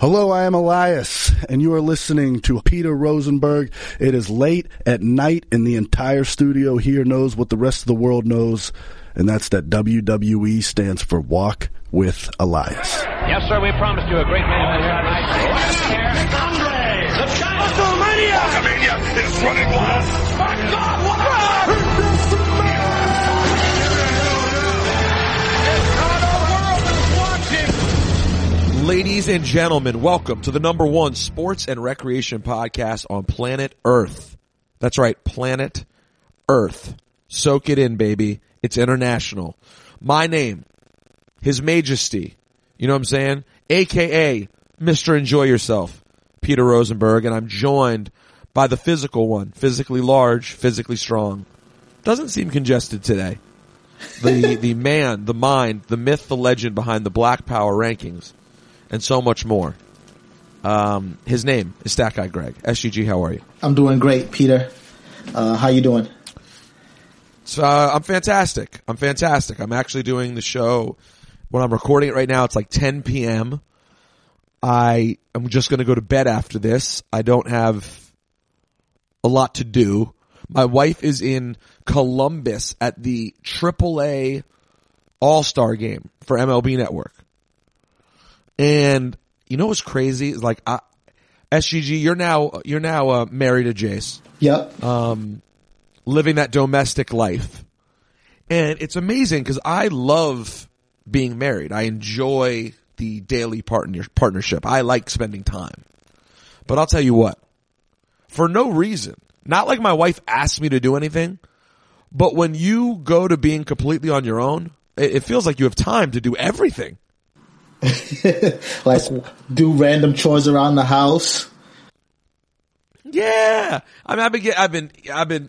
Hello, I am Elias, and you are listening to Peter Rosenberg. It is late at night, and the entire studio here knows what the rest of the world knows, and that's that WWE stands for Walk with Elias. Yes, sir, we promised you a great man here tonight. WrestleMania! WrestleMania is running wild. My God, what a Ladies and gentlemen, welcome to the number one sports and recreation podcast on planet Earth. That's right, planet Earth. Soak it in, baby. It's international. My name, His Majesty, you know what I'm saying? AKA Mr. Enjoy Yourself, Peter Rosenberg, and I'm joined by the physical one, physically large, physically strong. Doesn't seem congested today. The man, the mind, the myth, the legend behind the Black Power rankings. And so much more. His name is Stack Eye Greg. SGG, how are you? I'm doing great, Peter. How you doing? So, I'm fantastic. I'm actually doing the show. When I'm recording it right now, it's like 10 p.m. I am just going to go to bed after this. I don't have a lot to do. My wife is in Columbus at the AAA All-Star Game for MLB Network. And you know what's crazy is like, SGG, you're now married to Jace. Yep. Living that domestic life, and it's amazing because I love being married. I enjoy the daily partnership. I like spending time, but I'll tell you what, for no reason, not like my wife asked me to do anything, but when you go to being completely on your own, it feels like you have time to do everything. Like do random chores around the house. Yeah, I mean,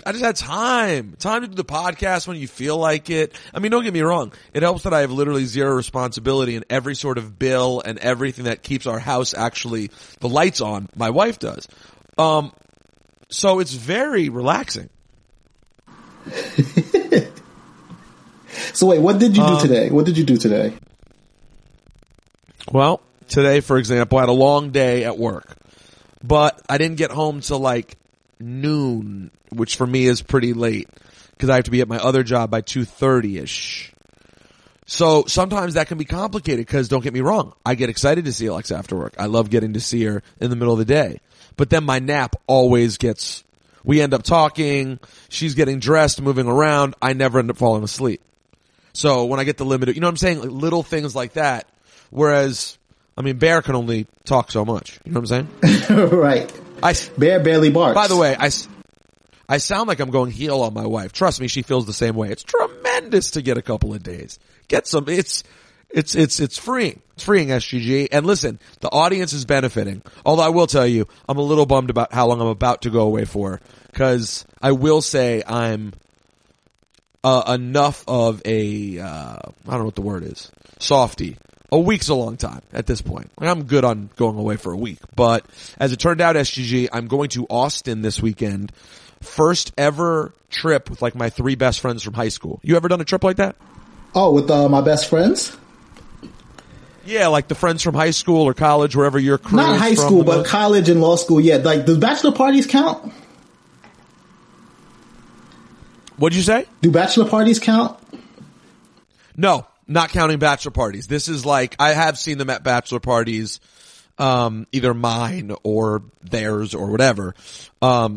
I just had time to do the podcast when you feel like it. I mean, don't get me wrong; it helps that I have literally zero responsibility in every sort of bill and everything that keeps our house actually the lights on. My wife does, so it's very relaxing. So wait, what did you do today? Well, today, for example, I had a long day at work, but I didn't get home till like noon, which for me is pretty late because I have to be at my other job by 2:30-ish. So sometimes that can be complicated because don't get me wrong, I get excited to see Alexa after work. I love getting to see her in the middle of the day, but then my nap always gets, we end up talking, she's getting dressed, moving around. I never end up falling asleep. So when I get the limited, you know what I'm saying? Like little things like that. Whereas, I mean, Bear can only talk so much. You know what I'm saying? Right. Bear barely barks. By the way, I sound like I'm going heel on my wife. Trust me, she feels the same way. It's tremendous to get a couple of days. Get some. It's freeing. It's freeing, SGG. And listen, the audience is benefiting. Although I will tell you, I'm a little bummed about how long I'm about to go away for. Because I will say I'm enough of a I don't know what the word is. Softy. A week's a long time at this point. I'm good on going away for a week. But as it turned out, SGG, I'm going to Austin this weekend. First ever trip with like my three best friends from high school. You ever done a trip like that? Oh, with my best friends? Yeah, like the friends from high school or college, wherever your crew is from. Not high school, but college and law school, yeah. Like, do bachelor parties count? What'd you say? Do bachelor parties count? No. Not counting bachelor parties. This is like, I have seen them at bachelor parties, either mine or theirs or whatever. But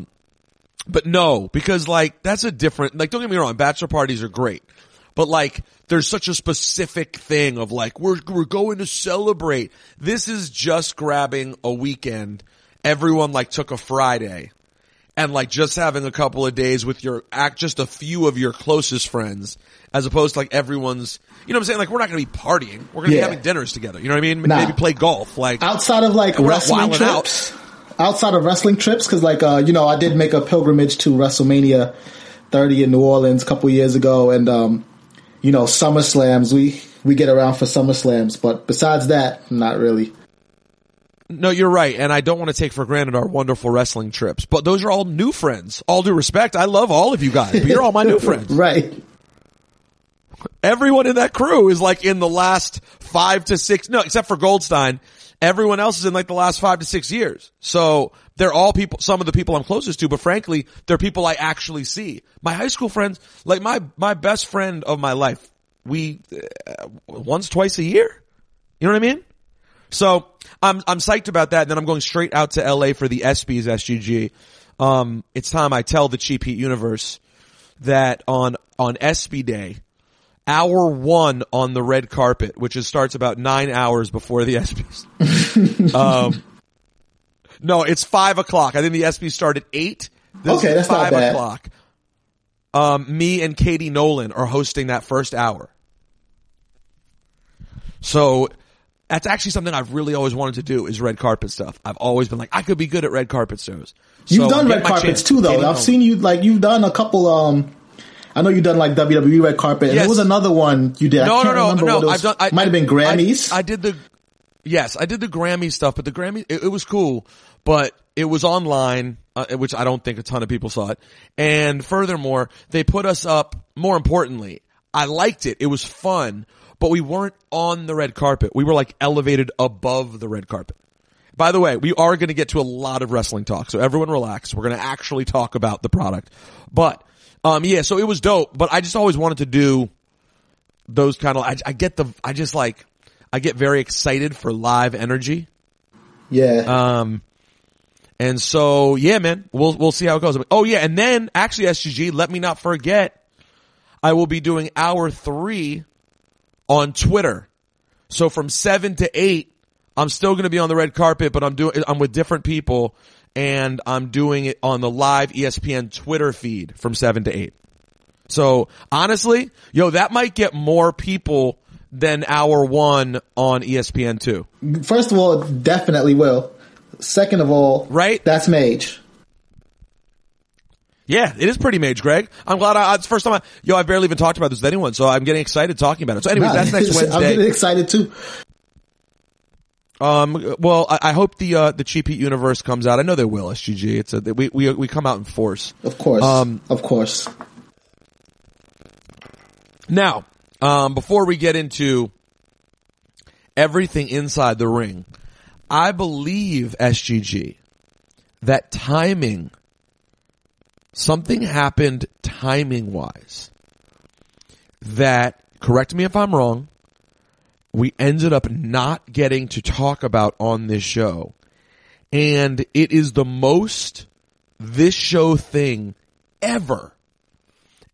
no, because like, that's a different, like, don't get me wrong, bachelor parties are great. But like, there's such a specific thing of like, we're going to celebrate. This is just grabbing a weekend. Everyone like took a Friday and like just having a couple of days with just a few of your closest friends. As opposed to like everyone's, you know what I'm saying? Like we're not going to be partying. We're going to be having dinners together. You know what I mean? Nah. Maybe play golf. Like outside of like wrestling trips, because like you know I did make a pilgrimage to WrestleMania 30 in New Orleans a couple years ago, and you know SummerSlams. We get around for SummerSlams, but besides that, not really. No, you're right, and I don't want to take for granted our wonderful wrestling trips, but those are all new friends. All due respect, I love all of you guys, but you're all my new friends, right? Everyone in that crew is like in the last 5 to 6, no, except for Goldstein. Everyone else is in like the last 5 to 6 years. So they're all people, some of the people I'm closest to, but frankly, they're people I actually see. My high school friends, like my best friend of my life, we, once, twice a year. You know what I mean? So I'm psyched about that. And then I'm going straight out to LA for the ESPYs, SGG. It's time I tell the Cheap Heat universe that on ESPY day, hour one on the red carpet, which starts about 9 hours before the ESPYs. No, it's 5 o'clock. I think the ESPYs start at 8. Okay, that's not bad. 5 o'clock. Me and Katie Nolan are hosting that first hour. So that's actually something I've really always wanted to do is red carpet stuff. I've always been like, I could be good at red carpet shows. You've done red carpets too, though. I've seen you, like, you've done a couple, I know you've done like WWE red carpet. And yes. There was another one you did. I can't remember. Might have been Grammys. I did the Grammy stuff, but the Grammy, it was cool, but it was online, which I don't think a ton of people saw it. And furthermore, they put us up, more importantly, I liked it. It was fun, but we weren't on the red carpet. We were like elevated above the red carpet. By the way, we are going to get to a lot of wrestling talk, so everyone relax. We're going to actually talk about the product, but yeah, so it was dope, but I just always wanted to do those kind of, I get very excited for live energy. Yeah. And so, yeah, man, we'll see how it goes. Oh yeah. And then actually SGG, let me not forget, I will be doing hour 3 on Twitter. So from 7 to 8, I'm still going to be on the red carpet, but I'm with different people. And I'm doing it on the live ESPN Twitter feed from 7 to 8. So honestly, yo, that might get more people than hour 1 on ESPN 2. First of all, it definitely will. Second of all, right? That's mage. Yeah, it is pretty mage, Greg. I'm glad it's the first time I've barely even talked about this with anyone, so I'm getting excited talking about it. So anyways, that's next Wednesday. I'm getting excited too. Well, I hope the Cheap Heat universe comes out. I know they will, SGG. It's we come out in force. Of course. Of course. Now, before we get into everything inside the ring, I believe, SGG, that something happened timing-wise that, correct me if I'm wrong, we ended up not getting to talk about on this show. And it is the most this show thing ever.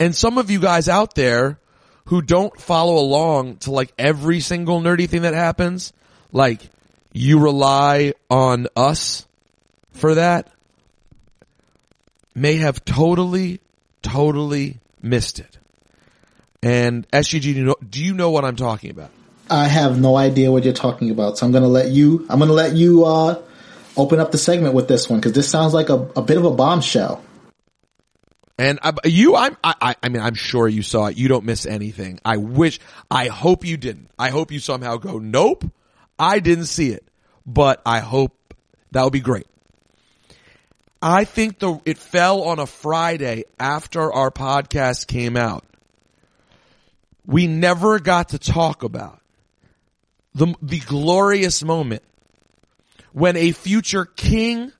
And some of you guys out there who don't follow along to like every single nerdy thing that happens, like you rely on us for that, may have totally missed it. And SGG, do you know what I'm talking about? I have no idea what you're talking about, so I'm gonna let you open up the segment with this one, because this sounds like a bit of a bombshell. And I'm sure you saw it. You don't miss anything. I hope you didn't. I hope you somehow go, nope, I didn't see it. But I hope that would be great. I think it fell on a Friday after our podcast came out. We never got to talk about the glorious moment when a future king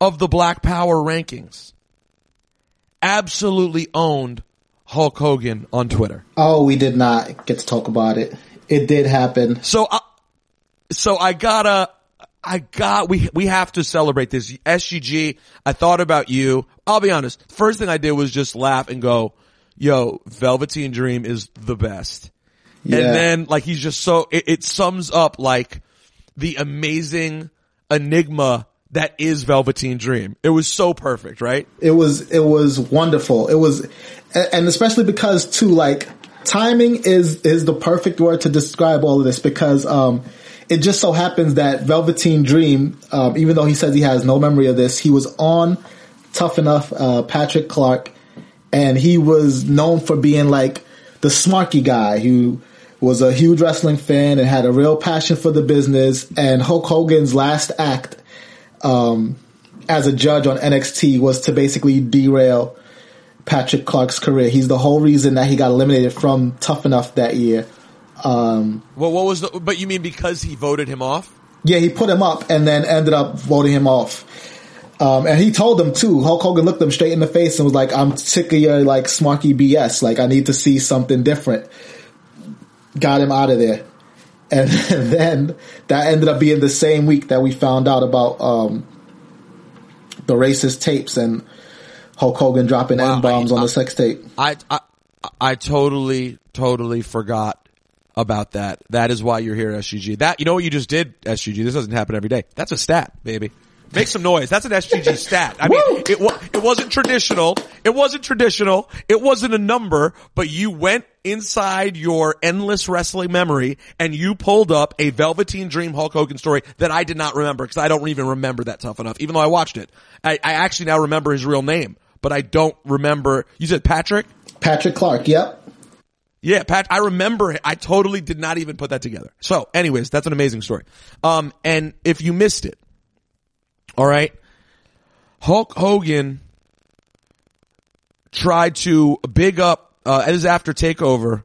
of the Black Power rankings absolutely owned Hulk Hogan on Twitter. Oh, we did not get to talk about it. It did happen. We have to celebrate this. SGG, I thought about you. I'll be honest. First thing I did was just laugh and go, yo, Velveteen Dream is the best. Yeah. And then, like, he's just so, it sums up, like, the amazing enigma that is Velveteen Dream. It was so perfect, right? It was wonderful. And especially because, too, like, timing is the perfect word to describe all of this, because, it just so happens that Velveteen Dream, even though he says he has no memory of this, he was on Tough Enough, Patrick Clark, and he was known for being like the smarky guy who was a huge wrestling fan and had a real passion for the business. And Hulk Hogan's last act, as a judge on NXT, was to basically derail Patrick Clark's career. He's the whole reason that he got eliminated from Tough Enough that year. Well, what was but you mean because he voted him off? Yeah, he put him up and then ended up voting him off. And he told them too. Hulk Hogan looked them straight in the face and was like, "I'm sick of your like smarky BS. Like, I need to see something different." Got him out of there. And then that ended up being the same week that we found out about the racist tapes and Hulk Hogan dropping N-bombs on the sex tape. I totally forgot about that. That is why you're here, SGG. That, you know what you just did, SGG? This doesn't happen every day. That's a stat, baby. Make some noise. That's an SGG stat. I mean, it wasn't traditional. It wasn't traditional. It wasn't a number, but you went inside your endless wrestling memory and you pulled up a Velveteen Dream Hulk Hogan story that I did not remember because I don't even remember that tough enough, even though I watched it. I actually now remember his real name, but I don't remember. You said Patrick? Patrick Clark, yep. Yeah, Pat, I remember it. I totally did not even put that together. So anyways, that's an amazing story. And if you missed it, all right, Hulk Hogan tried to big up, it was after TakeOver,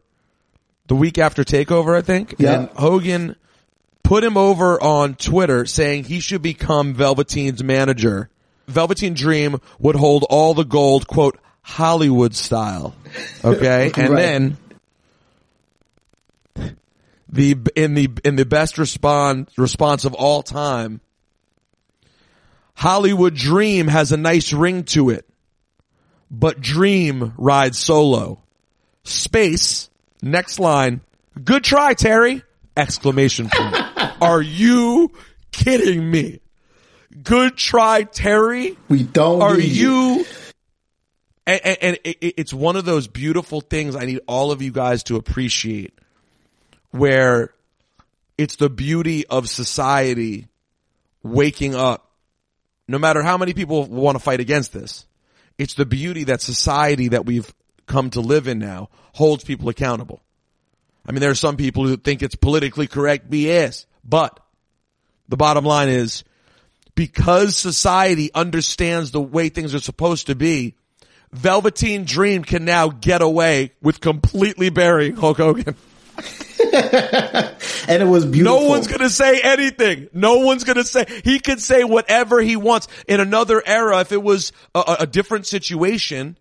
the week after TakeOver, I think. Yeah. And Hogan put him over on Twitter saying he should become Velveteen's manager. Velveteen Dream would hold all the gold, quote, Hollywood style. Okay. And right. Then in the best response of all time, Hollywood Dream has a nice ring to it, but Dream rides solo. Space. Next line. Good try, Terry! Exclamation point. Are you kidding me? Good try, Terry. We don't. Are you? And it's one of those beautiful things I need all of you guys to appreciate, where it's the beauty of society waking up. No matter how many people want to fight against this, it's the beauty that society that we've come to live in now holds people accountable. I mean, there are some people who think it's politically correct BS, but the bottom line is, because society understands the way things are supposed to be, Velveteen Dream can now get away with completely burying Hulk Hogan. And it was beautiful. No one's going to say anything. No one's going to say. He could say whatever he wants. In another era, if it was a different situation,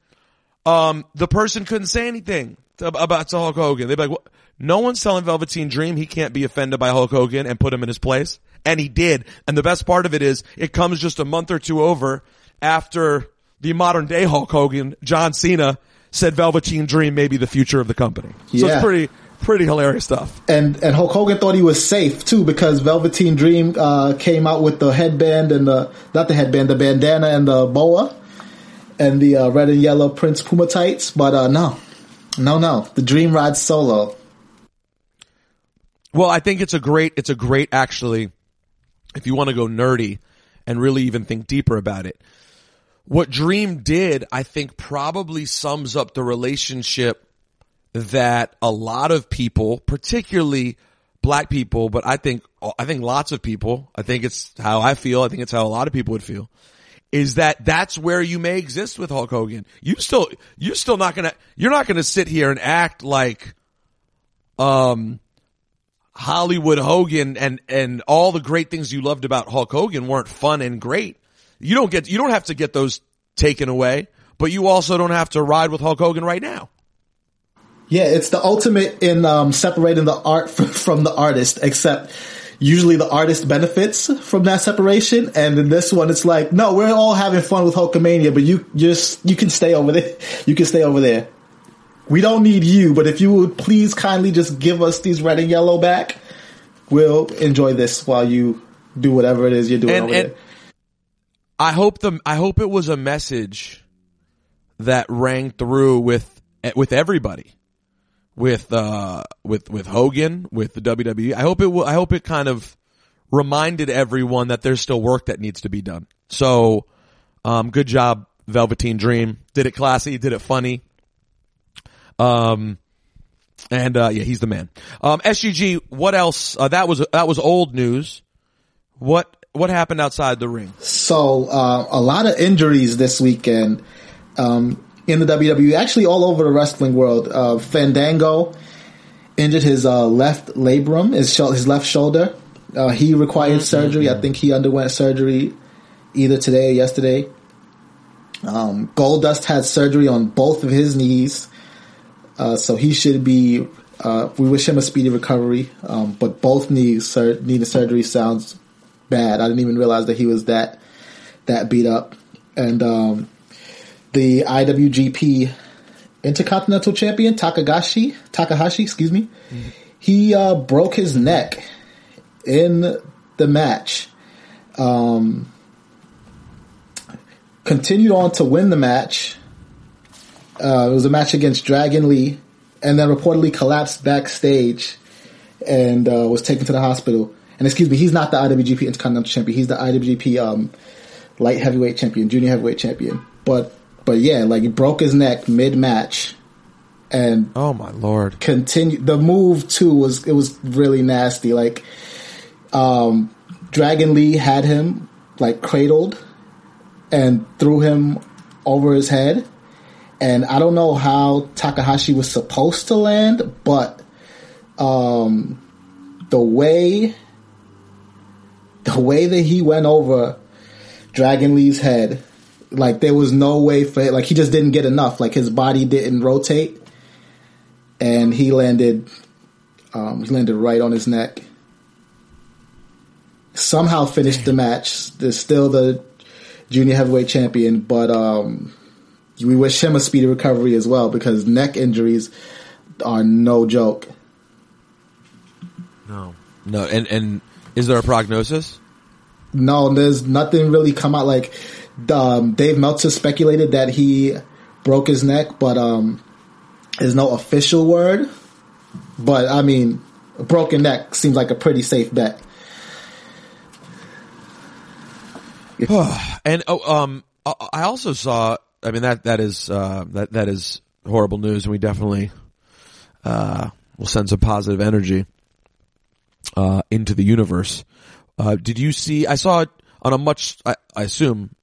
the person couldn't say anything about Hulk Hogan. They'd be like, what? No one's telling Velveteen Dream he can't be offended by Hulk Hogan and put him in his place. And he did. And the best part of it is it comes just a month or two over after the modern day Hulk Hogan, John Cena, said Velveteen Dream may be the future of the company. Yeah. So it's pretty hilarious stuff. And Hulk Hogan thought he was safe too, because Velveteen Dream came out with the headband and the bandana and the boa and the red and yellow Prince Puma tights, but no, the Dream rides solo. Well, I think it's a great actually, if you want to go nerdy and really even think deeper about it. What Dream did, I think, probably sums up the relationship that a lot of people, particularly black people, but I think lots of people, I think it's how I feel, I think it's how a lot of people would feel, is that that's where you may exist with Hulk Hogan. You're not gonna sit here and act like, Hollywood Hogan and all the great things you loved about Hulk Hogan weren't fun and great. You don't have to get those taken away, but you also don't have to ride with Hulk Hogan right now. Yeah, it's the ultimate in separating the art from the artist, except usually the artist benefits from that separation. And in this one, it's like, no, we're all having fun with Hulkamania, but you can stay over there. You can stay over there. We don't need you, but if you would please kindly just give us these red and yellow back, we'll enjoy this while you do whatever it is you're doing over there. I hope it was a message that rang through with everybody. With Hogan, with the WWE. I hope it kind of reminded everyone that there's still work that needs to be done. So, good job, Velveteen Dream. Did it classy, did it funny. Yeah, he's the man. SGG, what else? That was old news. What happened outside the ring? So, a lot of injuries this weekend. In the WWE, actually all over the wrestling world. Fandango injured his left labrum, his left shoulder. He required surgery. I think he underwent surgery either today or yesterday. Goldust had surgery on both of his knees, so he should be. We wish him a speedy recovery. But both knees needed surgery. Sounds bad. I didn't even realize that he was that beat up. And the IWGP Intercontinental Champion Takahashi, excuse me, he broke his neck in the match. Continued on to win the match. It was a match against Dragon Lee, and then reportedly collapsed backstage and was taken to the hospital. And excuse me, he's not the IWGP Intercontinental Champion. He's the IWGP Light Heavyweight Champion, Junior Heavyweight Champion. But yeah, like, he broke his neck mid-match. And oh my lord. The move too was really nasty. Like, Dragon Lee had him like cradled and threw him over his head. And I don't know how Takahashi was supposed to land, but the way that he went over Dragon Lee's head, like, there was no way for it. Like, he just didn't get enough. Like, his body didn't rotate, and he landed right on his neck. Somehow finished the match. There's still the Junior Heavyweight Champion, but we wish him a speedy recovery as well, because neck injuries are no joke. No. And is there a prognosis? No, there's nothing really come out. Like, Dave Meltzer speculated that he broke his neck, but there's no official word. But I mean, a broken neck seems like a pretty safe bet. And I also saw. I mean, that is horrible news, and we definitely will send some positive energy into the universe. Did you see? I saw it on a much, I assume,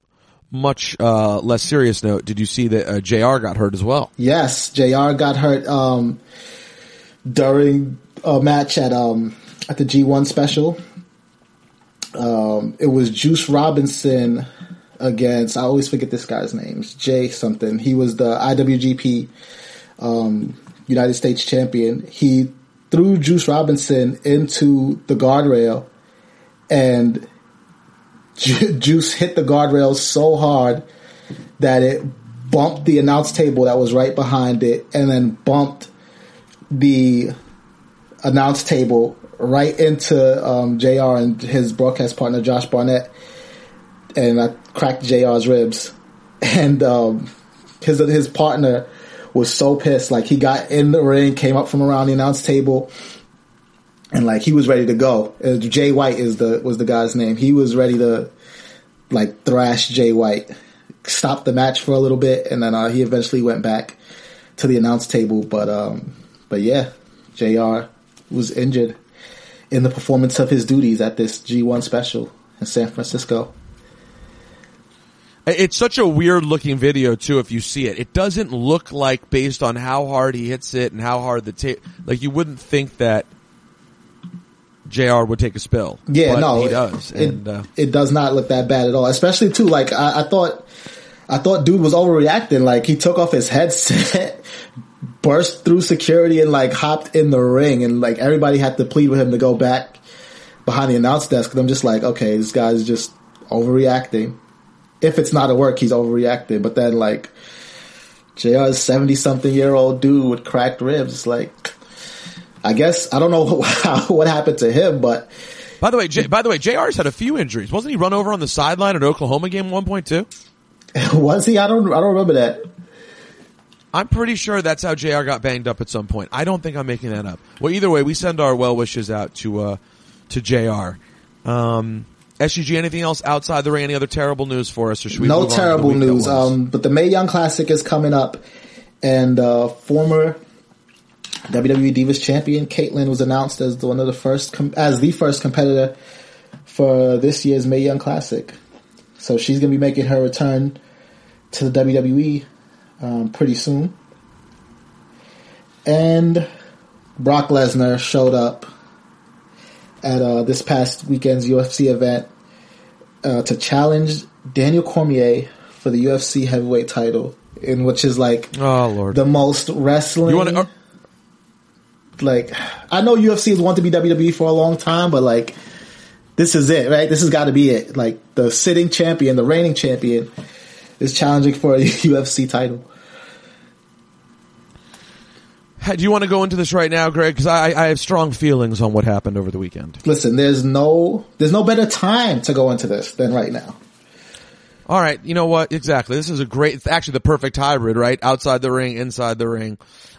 much less serious note. Did you see that JR got hurt as well? Yes, JR got hurt during a match at the G1 special. It was Juice Robinson against, I always forget this guy's name, Jay something. He was the IWGP United States Champion. He threw Juice Robinson into the guardrail, and Juice hit the guardrail so hard that it bumped the announce table that was right behind it, and then bumped the announce table right into JR and his broadcast partner Josh Barnett. And I cracked JR's ribs, and his partner was so pissed. Like, he got in the ring, came up from around the announce table, and like, he was ready to go. Jay White was the guy's name. He was ready to like thrash Jay White. Stopped the match for a little bit, and then he eventually went back to the announce table. But yeah, JR was injured in the performance of his duties at this G1 special in San Francisco. It's such a weird looking video too. If you see it, it doesn't look like, based on how hard he hits it and how hard the tape, like, you wouldn't think that JR would take a spill. Yeah, but no, he does. It does not look that bad at all. Especially too, like, I thought dude was overreacting. Like, he took off his headset, burst through security, and like hopped in the ring, and like everybody had to plead with him to go back behind the announce desk. And I'm just like, okay, this guy's just overreacting. If it's not at work, he's overreacting. But then, like, JR's 70-something-year-old dude with cracked ribs. Like, I guess, I don't know what happened to him, but... By the way, JR's had a few injuries. Wasn't he run over on the sideline at Oklahoma game at one point, too? Was he? I don't remember that. I'm pretty sure that's how JR got banged up at some point. I don't think I'm making that up. Well, either way, we send our well wishes out to JR. SGG, anything else outside the ring? Any other terrible news for us? Or should we move on to the week that was? No terrible news. But the Mae Young Classic is coming up, and former WWE Divas Champion Caitlyn was announced as the first competitor for this year's Mae Young Classic. So she's going to be making her return to the WWE pretty soon. And Brock Lesnar showed up at this past weekend's UFC event to challenge Daniel Cormier for the UFC heavyweight title, in which is like the most wrestling. Like, I know UFC has wanted to be WWE for a long time, but like, this is it, right? This has got to be it. Like, the sitting champion, the reigning champion, is challenging for a UFC title. Do you want to go into this right now, Greg? Because I have strong feelings on what happened over the weekend. Listen, there's no better time to go into this than right now. All right, you know what? Exactly. This is it's actually the perfect hybrid, right? Outside the ring, inside the ring.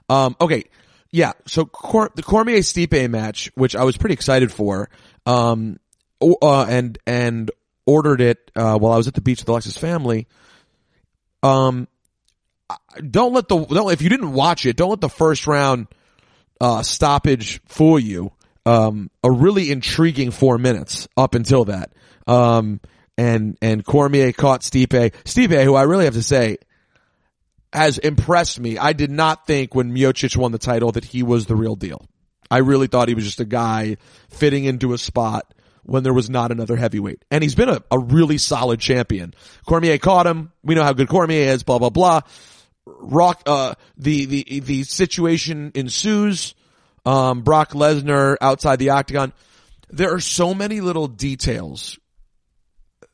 Okay, yeah. So the Cormier-Stipe match, which I was pretty excited for, and ordered it while I was at the beach with Alexa's family. If you didn't watch it, don't let the first round stoppage fool you. A really intriguing 4 minutes up until that. And Cormier caught Stipe. Stipe, who I really have to say has impressed me. I did not think when Miocic won the title that he was the real deal. I really thought he was just a guy fitting into a spot when there was not another heavyweight. And he's been a really solid champion. Cormier caught him. We know how good Cormier is, blah, blah, blah. The situation ensues. Brock Lesnar outside the octagon. There are so many little details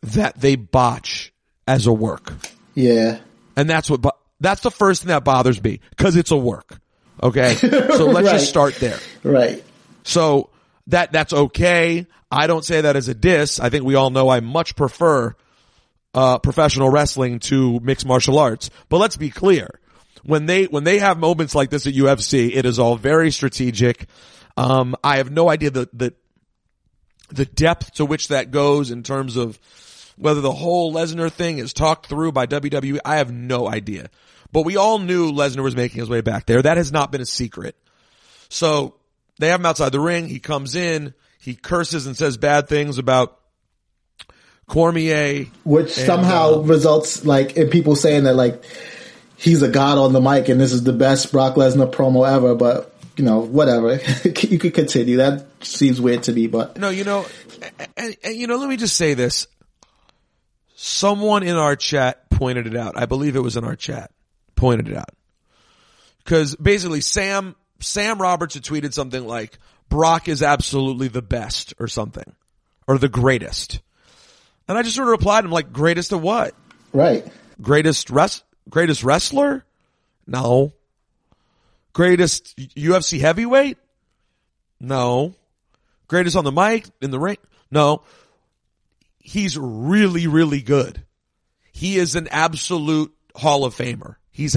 that they botch as a work. Yeah. And that's the first thing that bothers me, because it's a work. Okay? So let's just start there. Right. So that's okay. I don't say that as a diss. I think we all know I much prefer professional wrestling to mixed martial arts. But let's be clear. When they have moments like this at UFC, it is all very strategic. I have no idea the depth to which that goes in terms of whether the whole Lesnar thing is talked through by WWE. I have no idea. But we all knew Lesnar was making his way back there. That has not been a secret. So they have him outside the ring. He comes in. He curses and says bad things about Cormier, which somehow results in people saying that he's a god on the mic and this is the best Brock Lesnar promo ever. But whatever. You could continue. That seems weird to me, but no, let me just say this. Someone in our chat pointed it out. I believe it was in our chat pointed it out, because basically Sam Roberts had tweeted something like, Brock is absolutely the best or something, or the greatest. And I just sort of replied, I'm like, greatest of what? Right. Greatest wrestler? No. Greatest UFC heavyweight? No. Greatest on the mic? In the ring? No. He's really, really good. He is an absolute Hall of Famer. He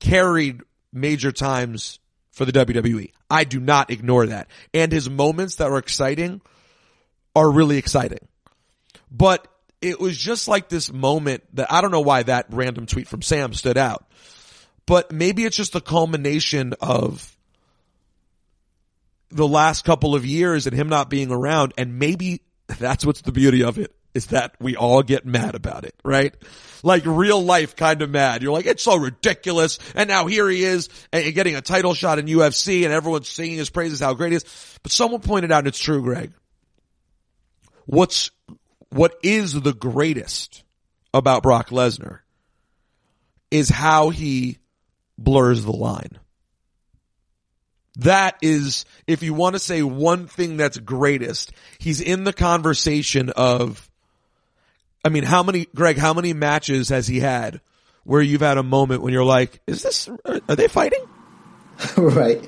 carried major times for the WWE. I do not ignore that. And his moments that were exciting are really exciting. But it was just like this moment that I don't know why that random tweet from Sam stood out. But maybe it's just the culmination of the last couple of years and him not being around. And maybe that's what's the beauty of it, is that we all get mad about it, right? Like real life kind of mad. You're like, it's so ridiculous. And now here he is and getting a title shot in UFC and everyone's singing his praises, how great he is. But someone pointed out, and it's true, Greg, what is the greatest about Brock Lesnar is how he blurs the line. That is, if you want to say one thing that's greatest, he's in the conversation of, I mean, how many matches has he had where you've had a moment when you're like, are they fighting? Right.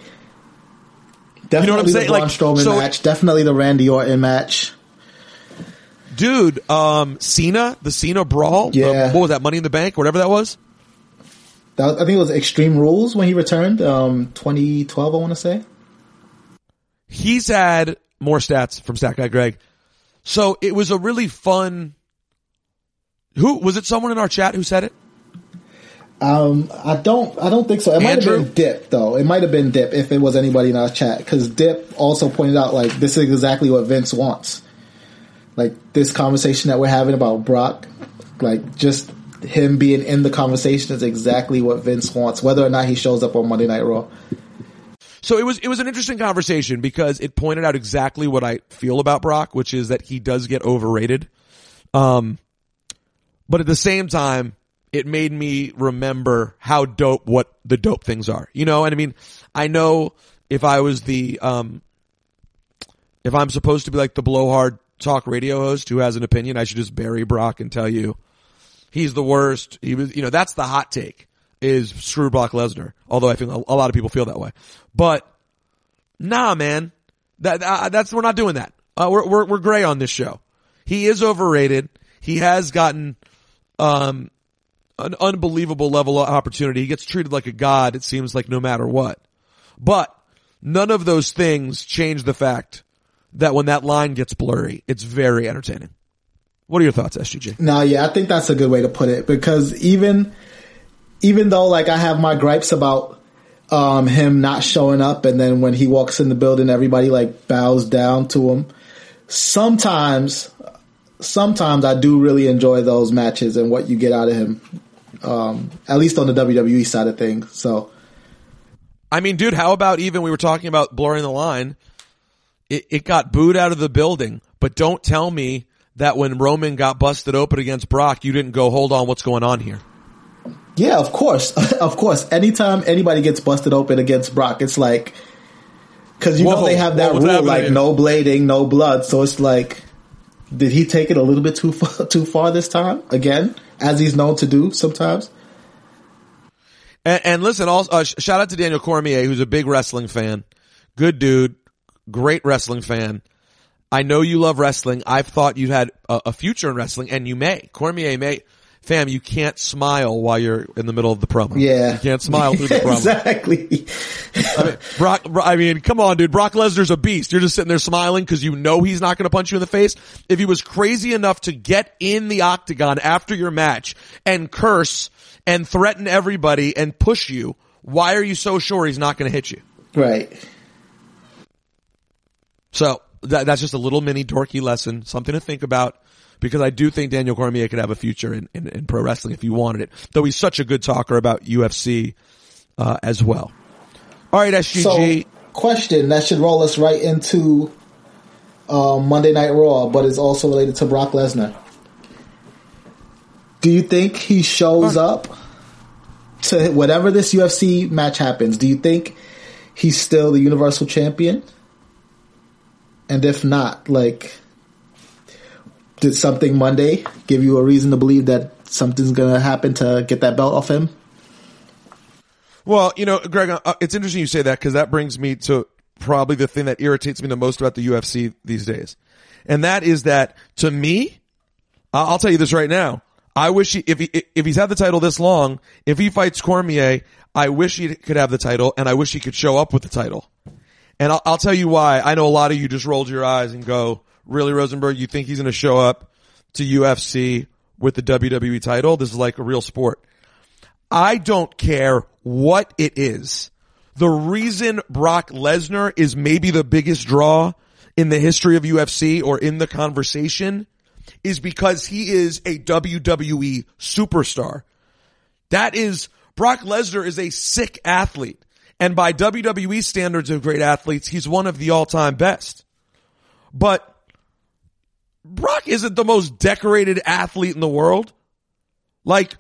Definitely, you know what I'm saying? The Braun Strowman match, definitely the Randy Orton match. Dude, the Cena brawl. Yeah. What was that? Money in the Bank, whatever that was. I think it was Extreme Rules when he returned, 2012, I want to say. He's had more stats from Stack Eye Greg. So it was a really fun. Who was it? Someone in our chat who said it? I don't think so. It might have been Dip, though. It might have been Dip if it was anybody in our chat, because Dip also pointed out this is exactly what Vince wants. This conversation that we're having about Brock, just him being in the conversation is exactly what Vince wants, whether or not he shows up on Monday Night Raw. So it was an interesting conversation because it pointed out exactly what I feel about Brock, which is that he does get overrated. But at the same time, it made me remember how dope what the dope things are, you know? And I mean, I know if I was the, if I'm supposed to be like the blowhard talk radio host who has an opinion, I should just bury Brock and tell you he's the worst. He was, you know, that's the hot take, is screw Brock Lesnar. Although I think a lot of people feel that way, but nah, man, that's, we're not doing that. We're gray on this show. He is overrated. He has gotten, an unbelievable level of opportunity. He gets treated like a god, it seems like, no matter what. But none of those things change the fact that when that line gets blurry, it's very entertaining. What are your thoughts, SGG? No, yeah, I think that's a good way to put it, because even though, like, I have my gripes about him not showing up, and then when he walks in the building, everybody, like, bows down to him. Sometimes I do really enjoy those matches and what you get out of him. At least on the WWE side of things. So, I mean, dude, how about even, we were talking about blurring the line. It got booed out of the building, but don't tell me that when Roman got busted open against Brock, you didn't go, hold on, what's going on here? Yeah, of course. Of course. Anytime anybody gets busted open against Brock, it's like, cause you know they have that rule, like here? No blading, no blood. So it's like, did he take it a little bit too far this time? Again, as he's known to do sometimes. And listen, also shout out to Daniel Cormier, who's a big wrestling fan. Good dude, great wrestling fan. I know you love wrestling. I've thought you had a future in wrestling, and you may. Cormier may. Fam, you can't smile while you're in the middle of the promo. Yeah. You can't smile through the promo. Exactly. I mean, come on, dude. Brock Lesnar's a beast. You're just sitting there smiling because you know he's not going to punch you in the face. If he was crazy enough to get in the octagon after your match and curse and threaten everybody and push you, why are you so sure he's not going to hit you? Right. So that's just a little mini dorky lesson, something to think about. Because I do think Daniel Cormier could have a future in pro wrestling if he wanted it. Though he's such a good talker about UFC as well. All right, SGG. So, question that should roll us right into Monday Night Raw, but is also related to Brock Lesnar. Do you think he shows up to whatever this UFC match happens? Do you think he's still the Universal Champion? And if not, like, did something Monday give you a reason to believe that something's going to happen to get that belt off him? Well, you know, Greg, it's interesting you say that, because that brings me to probably the thing that irritates me the most about the UFC these days. And that is that, to me, I'll tell you this right now. I wish if he's had the title this long, if he fights Cormier, I wish he could have the title, and I wish he could show up with the title. And I'll tell you why. I know a lot of you just rolled your eyes and go, really, Rosenberg, you think he's going to show up to UFC with the WWE title? This is like a real sport. I don't care what it is. The reason Brock Lesnar is maybe the biggest draw in the history of UFC, or in the conversation, is because he is a WWE superstar. Brock Lesnar is a sick athlete. And by WWE standards of great athletes, he's one of the all-time best. But Brock isn't the most decorated athlete in the world. Like,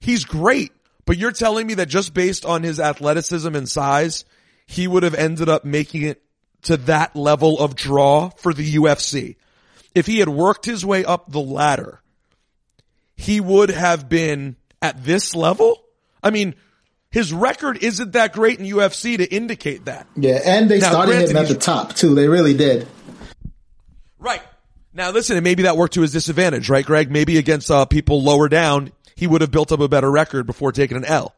he's great, but you're telling me that just based on his athleticism and size, he would have ended up making it to that level of draw for the UFC. If he had worked his way up the ladder, he would have been at this level. I mean, his record isn't that great in UFC to indicate that. Yeah, and they started him at the top too. They really did. Right. Now listen, and maybe that worked to his disadvantage, right, Greg? Maybe against people lower down, he would have built up a better record before taking an L.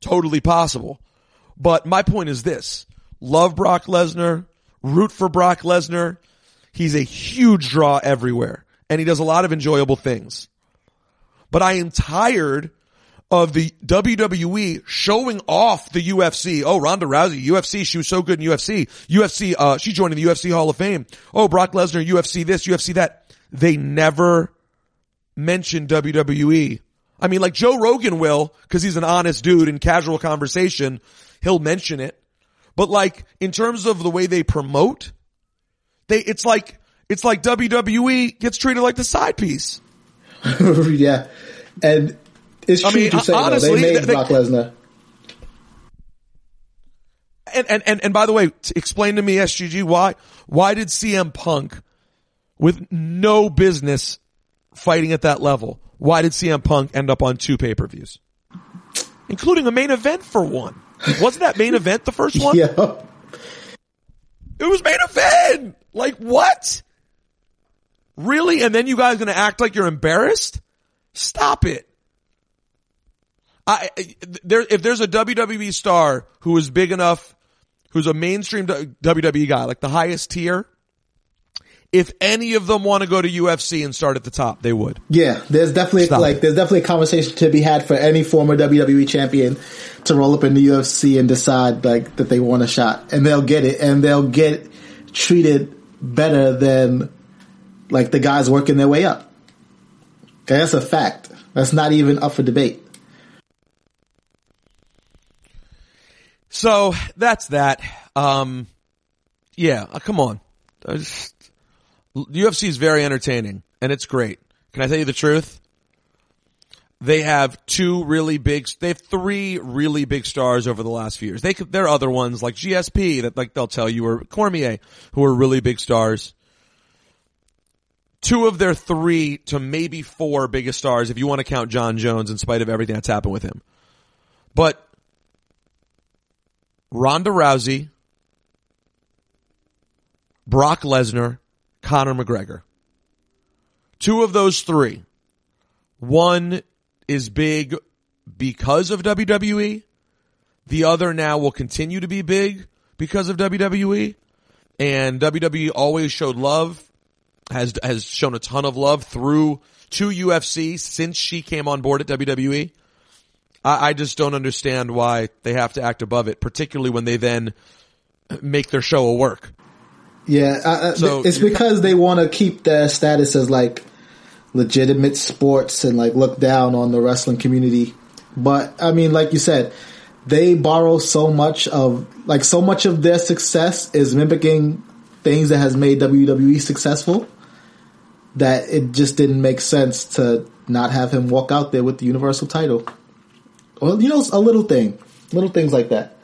Totally possible. But my point is this. Love Brock Lesnar. Root for Brock Lesnar. He's a huge draw everywhere. And he does a lot of enjoyable things. But I am tired of the WWE showing off the UFC. Oh, Ronda Rousey, UFC, she was so good in UFC. UFC, she joined the UFC Hall of Fame. Oh, Brock Lesnar, UFC this, UFC that. They never mention WWE. I mean, like, Joe Rogan will, because he's an honest dude in casual conversation. he'll mention it. But like, in terms of the way they promote, it's like WWE gets treated like the side piece. Yeah. And it's true to say, honestly, though, they made Brock Lesnar. And by the way, explain to me, SGG, why did CM Punk, with no business fighting at that level, why did CM Punk end up on 2 pay-per-views? Including a main event for one. Wasn't that main event the first one? Yeah. It was main event! Like, what? Really? And then you guys gonna act like you're embarrassed? Stop it. If there's a WWE star who is big enough, who's a mainstream WWE guy, like the highest tier, if any of them want to go to UFC and start at the top, they would. Yeah, there's definitely a conversation to be had for any former WWE champion to roll up in the UFC and decide like that they want a shot, and they'll get it, and they'll get treated better than like the guys working their way up. Okay, that's a fact. That's not even up for debate. So that's that. Yeah, come on. UFC is very entertaining, and it's great. Can I tell you the truth? They have three really big stars over the last few years. There are other ones like GSP that like they'll tell you, or Cormier, who are really big stars. 2 of their 3 to maybe 4 biggest stars, if you want to count John Jones, in spite of everything that's happened with him. But Ronda Rousey, Brock Lesnar, Conor McGregor. 2 of those 3. 1 is big because of WWE. The other now will continue to be big because of WWE. And WWE always showed love, has shown a ton of love through to UFC since she came on board at WWE. I just don't understand why they have to act above it, particularly when they then make their show a work. Yeah, so it's because they want to keep their status as like legitimate sports and like look down on the wrestling community. But I mean, like you said, they borrow so much of their success is mimicking things that has made WWE successful that it just didn't make sense to not have him walk out there with the Universal title. Well, you know, it's a little thing. Little things like that.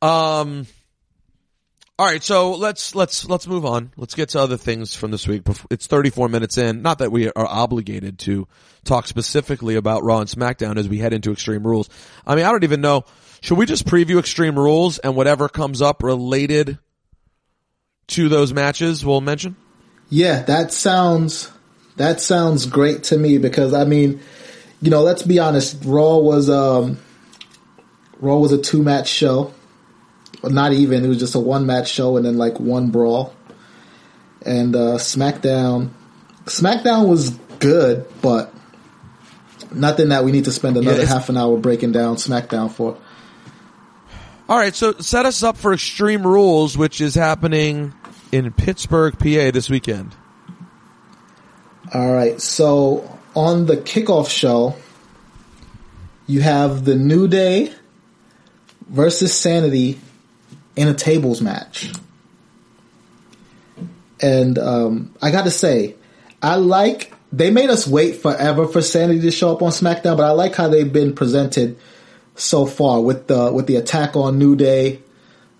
All right, so let's move on. Let's get to other things from this week. It's 34 minutes in. Not that we are obligated to talk specifically about Raw and SmackDown as we head into Extreme Rules. I mean, I don't even know. Should we just preview Extreme Rules and whatever comes up related to those matches we'll mention? Yeah, that sounds great to me because, I mean, you know, let's be honest. Raw was a 2-match show. Not even. It was just a 1-match show and then like 1 brawl. And SmackDown was good, but nothing that we need to spend another half an hour breaking down SmackDown for. All right, so set us up for Extreme Rules, which is happening in Pittsburgh, PA this weekend. All right, so on the kickoff show, you have the New Day versus Sanity in a tables match. And I got to say, they made us wait forever for Sanity to show up on SmackDown, but I like how they've been presented so far with the attack on New Day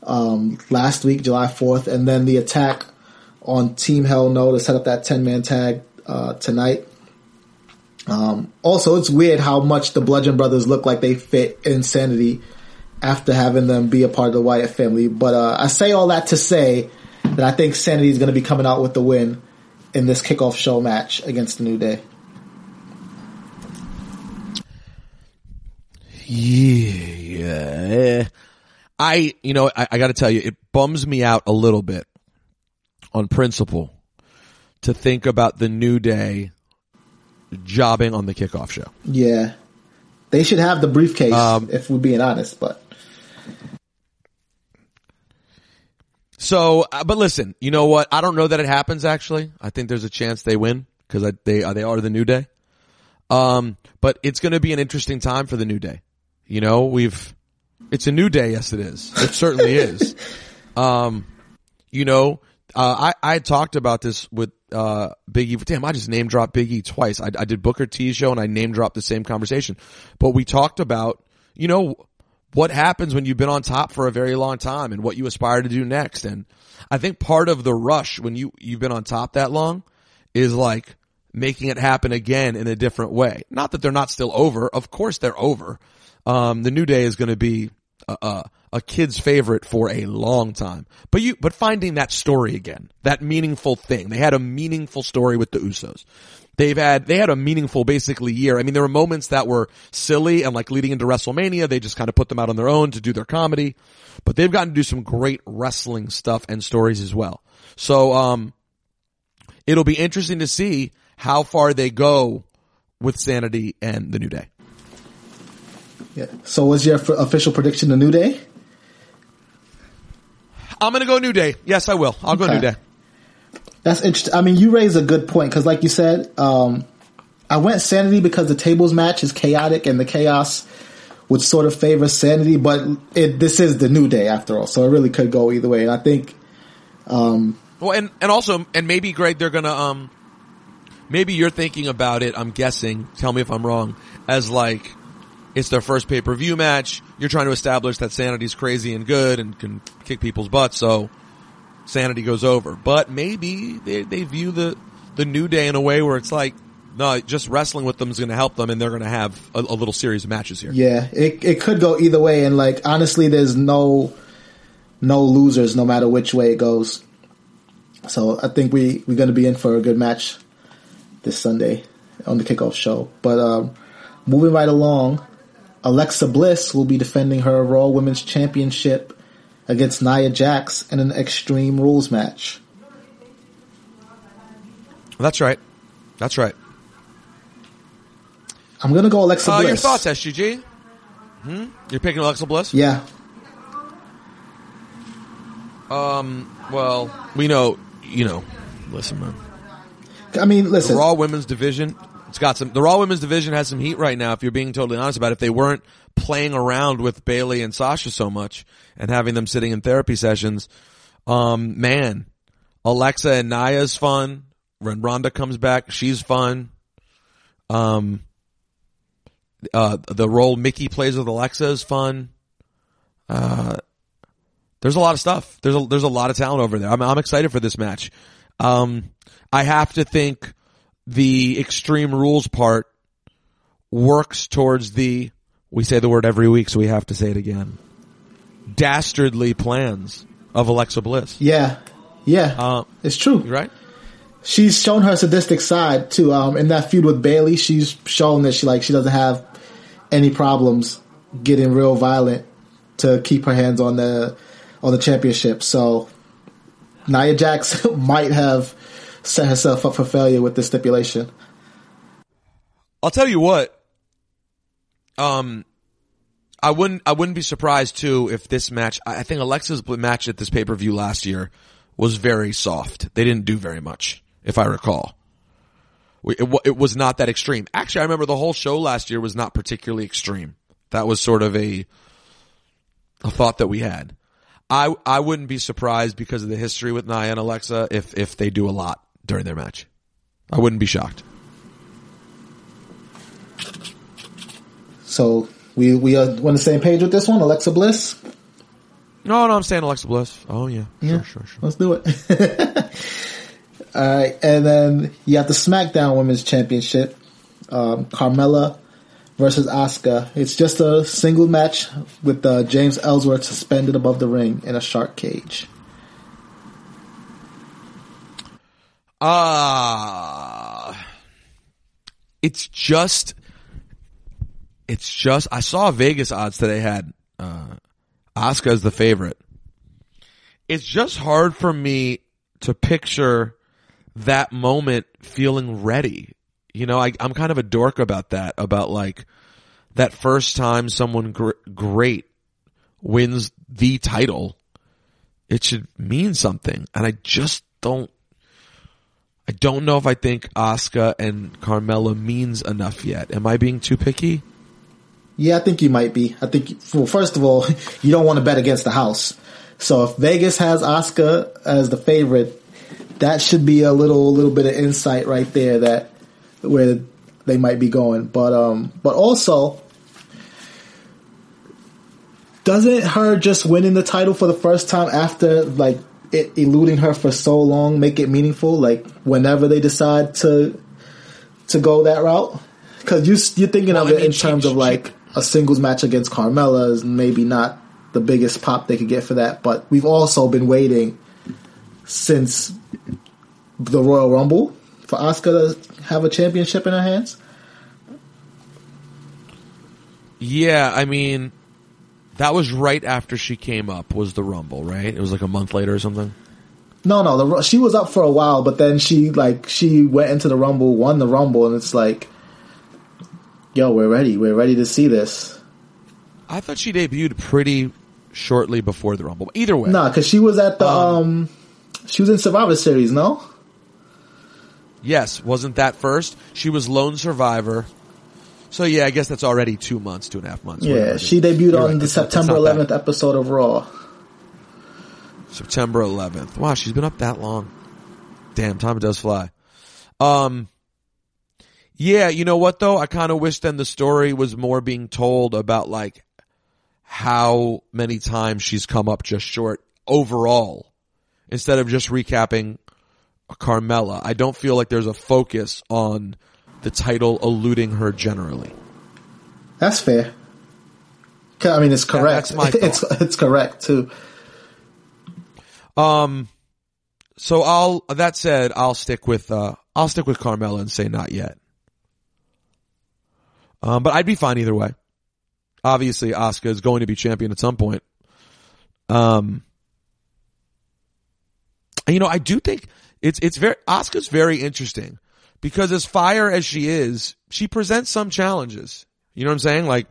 last week, July 4th, and then the attack on Team Hell No to set up that 10-man tag tonight. Also, it's weird how much the Bludgeon Brothers look like they fit in Sanity after having them be a part of the Wyatt family. But I say all that to say that I think Sanity is going to be coming out with the win in this kickoff show match against the New Day. Yeah. I got to tell you, it bums me out a little bit on principle to think about the New Day jobbing on the kickoff show. Yeah. They should have the briefcase, if we're being honest, but. So, but listen, you know what? I don't know that it happens, actually. I think there's a chance they win because they are the New Day. But it's going to be an interesting time for the New Day. You know, it's a new day. Yes, it is. It certainly is. You know, I talked about this with Big E. Damn, I just name dropped Big E twice. I did Booker T's show and I name dropped the same conversation. But we talked about, you know, what happens when you've been on top for a very long time and what you aspire to do next. And I think part of the rush when you've been on top that long is like making it happen again in a different way. Not that they're not still over. Of course they're over. The New Day is going to be a kid's favorite for a long time. But finding that story again, that meaningful thing. They had a meaningful story with the Usos. They had a meaningful basically year. I mean, there were moments that were silly and like leading into WrestleMania, they just kind of put them out on their own to do their comedy, but they've gotten to do some great wrestling stuff and stories as well. So, it'll be interesting to see how far they go with Sanity and the New Day. Yeah. So was your official prediction the New Day? I'm going to go New Day. Yes, I will. I'll go New Day. That's interesting. I mean, you raise a good point because like you said, I went Sanity because the tables match is chaotic and the chaos would sort of favor Sanity, but this is the New Day after all. So it really could go either way. And I think, well, and also, maybe Greg, they're going to, maybe you're thinking about it, I'm guessing, tell me if I'm wrong, as like, it's their first pay-per-view match. You're trying to establish that Sanity's crazy and good and can kick people's butts, so Sanity goes over. But maybe they view the New Day in a way where it's like, no, just wrestling with them is going to help them and they're going to have a little series of matches here. Yeah, it could go either way. And like, honestly, there's no losers no matter which way it goes. So I think we're going to be in for a good match this Sunday on the kickoff show. But moving right along, Alexa Bliss will be defending her Raw Women's Championship against Nia Jax in an Extreme Rules match. That's right. I'm going to go Alexa Bliss. Your thoughts, SGG? You're picking Alexa Bliss? Yeah. Well, we know, you know, listen, man. I mean, listen. The Raw Women's Division... The Raw Women's Division has some heat right now, if you're being totally honest about it. If they weren't playing around with Bayley and Sasha so much and having them sitting in therapy sessions, man, Alexa and Nia's fun. When Ronda comes back, she's fun. The role Mickey plays with Alexa is fun. There's a lot of stuff. There's a lot of talent over there. I'm excited for this match. I have to think the Extreme Rules part works towards the, we say the word every week, so we have to say it again, dastardly plans of Alexa Bliss. Yeah. It's true. Right? She's shown her sadistic side too. In that feud with Bayley, she's shown that she doesn't have any problems getting real violent to keep her hands on the championship. So Nia Jax might have set herself up for failure with this stipulation. I'll tell you what. I wouldn't be surprised too if this match. I think Alexa's match at this pay per view last year was very soft. They didn't do very much, if I recall. It was not that extreme. Actually, I remember the whole show last year was not particularly extreme. That was sort of a thought that we had. I wouldn't be surprised because of the history with Nia and Alexa if they do a lot during their match. I wouldn't be shocked. So we are on the same page with this one, Alexa Bliss? No, I'm saying Alexa Bliss. Oh, yeah. Sure. Let's do it. All right. And then you have the SmackDown Women's Championship, Carmella versus Asuka. It's just a single match with James Ellsworth suspended above the ring in a shark cage. It's just, I saw Vegas odds today had Asuka as the favorite. It's just hard for me to picture that moment feeling ready. You know, I'm kind of a dork about that, about like that first time someone great wins the title, it should mean something. And I don't know if I think Asuka and Carmella means enough yet. Am I being too picky? Yeah, I think you might be. I think, well, first of all, you don't want to bet against the house. So if Vegas has Asuka as the favorite, that should be a little bit of insight right there that where they might be going. But also, doesn't her just winning the title for the first time after like it eluding her for so long make it meaningful? Like whenever they decide to go that route, because you're thinking of it in terms of like a singles match against Carmella is maybe not the biggest pop they could get for that, but we've also been waiting since the Royal Rumble for Asuka to have a championship in her hands. Yeah, I mean, that was right after she came up was the Rumble, right? It was like a month later or something? No, she was up for a while, but then she went into the Rumble, won the Rumble, and it's like, yo, we're ready to see this. I thought she debuted pretty shortly before the Rumble. Either way. Nah, because she was at the she was in Survivor Series, no? Yes, wasn't that first? She was lone survivor. So yeah, I guess that's already 2 months, 2.5 months. Yeah, she debuted on the September 11th episode of Raw. September 11th. Wow, she's been up that long. Damn, time does fly. Yeah, you know what though? I kind of wish then the story was more being told about like how many times she's come up just short overall instead of just recapping Carmella. I don't feel like there's a focus on the title eluding her generally. That's fair. I mean, it's correct. It's correct too. So that said, I'll stick with Carmella and say not yet. But I'd be fine either way. Obviously, Asuka is going to be champion at some point. And, you know, I do think Asuka's very interesting because as fire as she is, she presents some challenges. You know what I'm saying? Like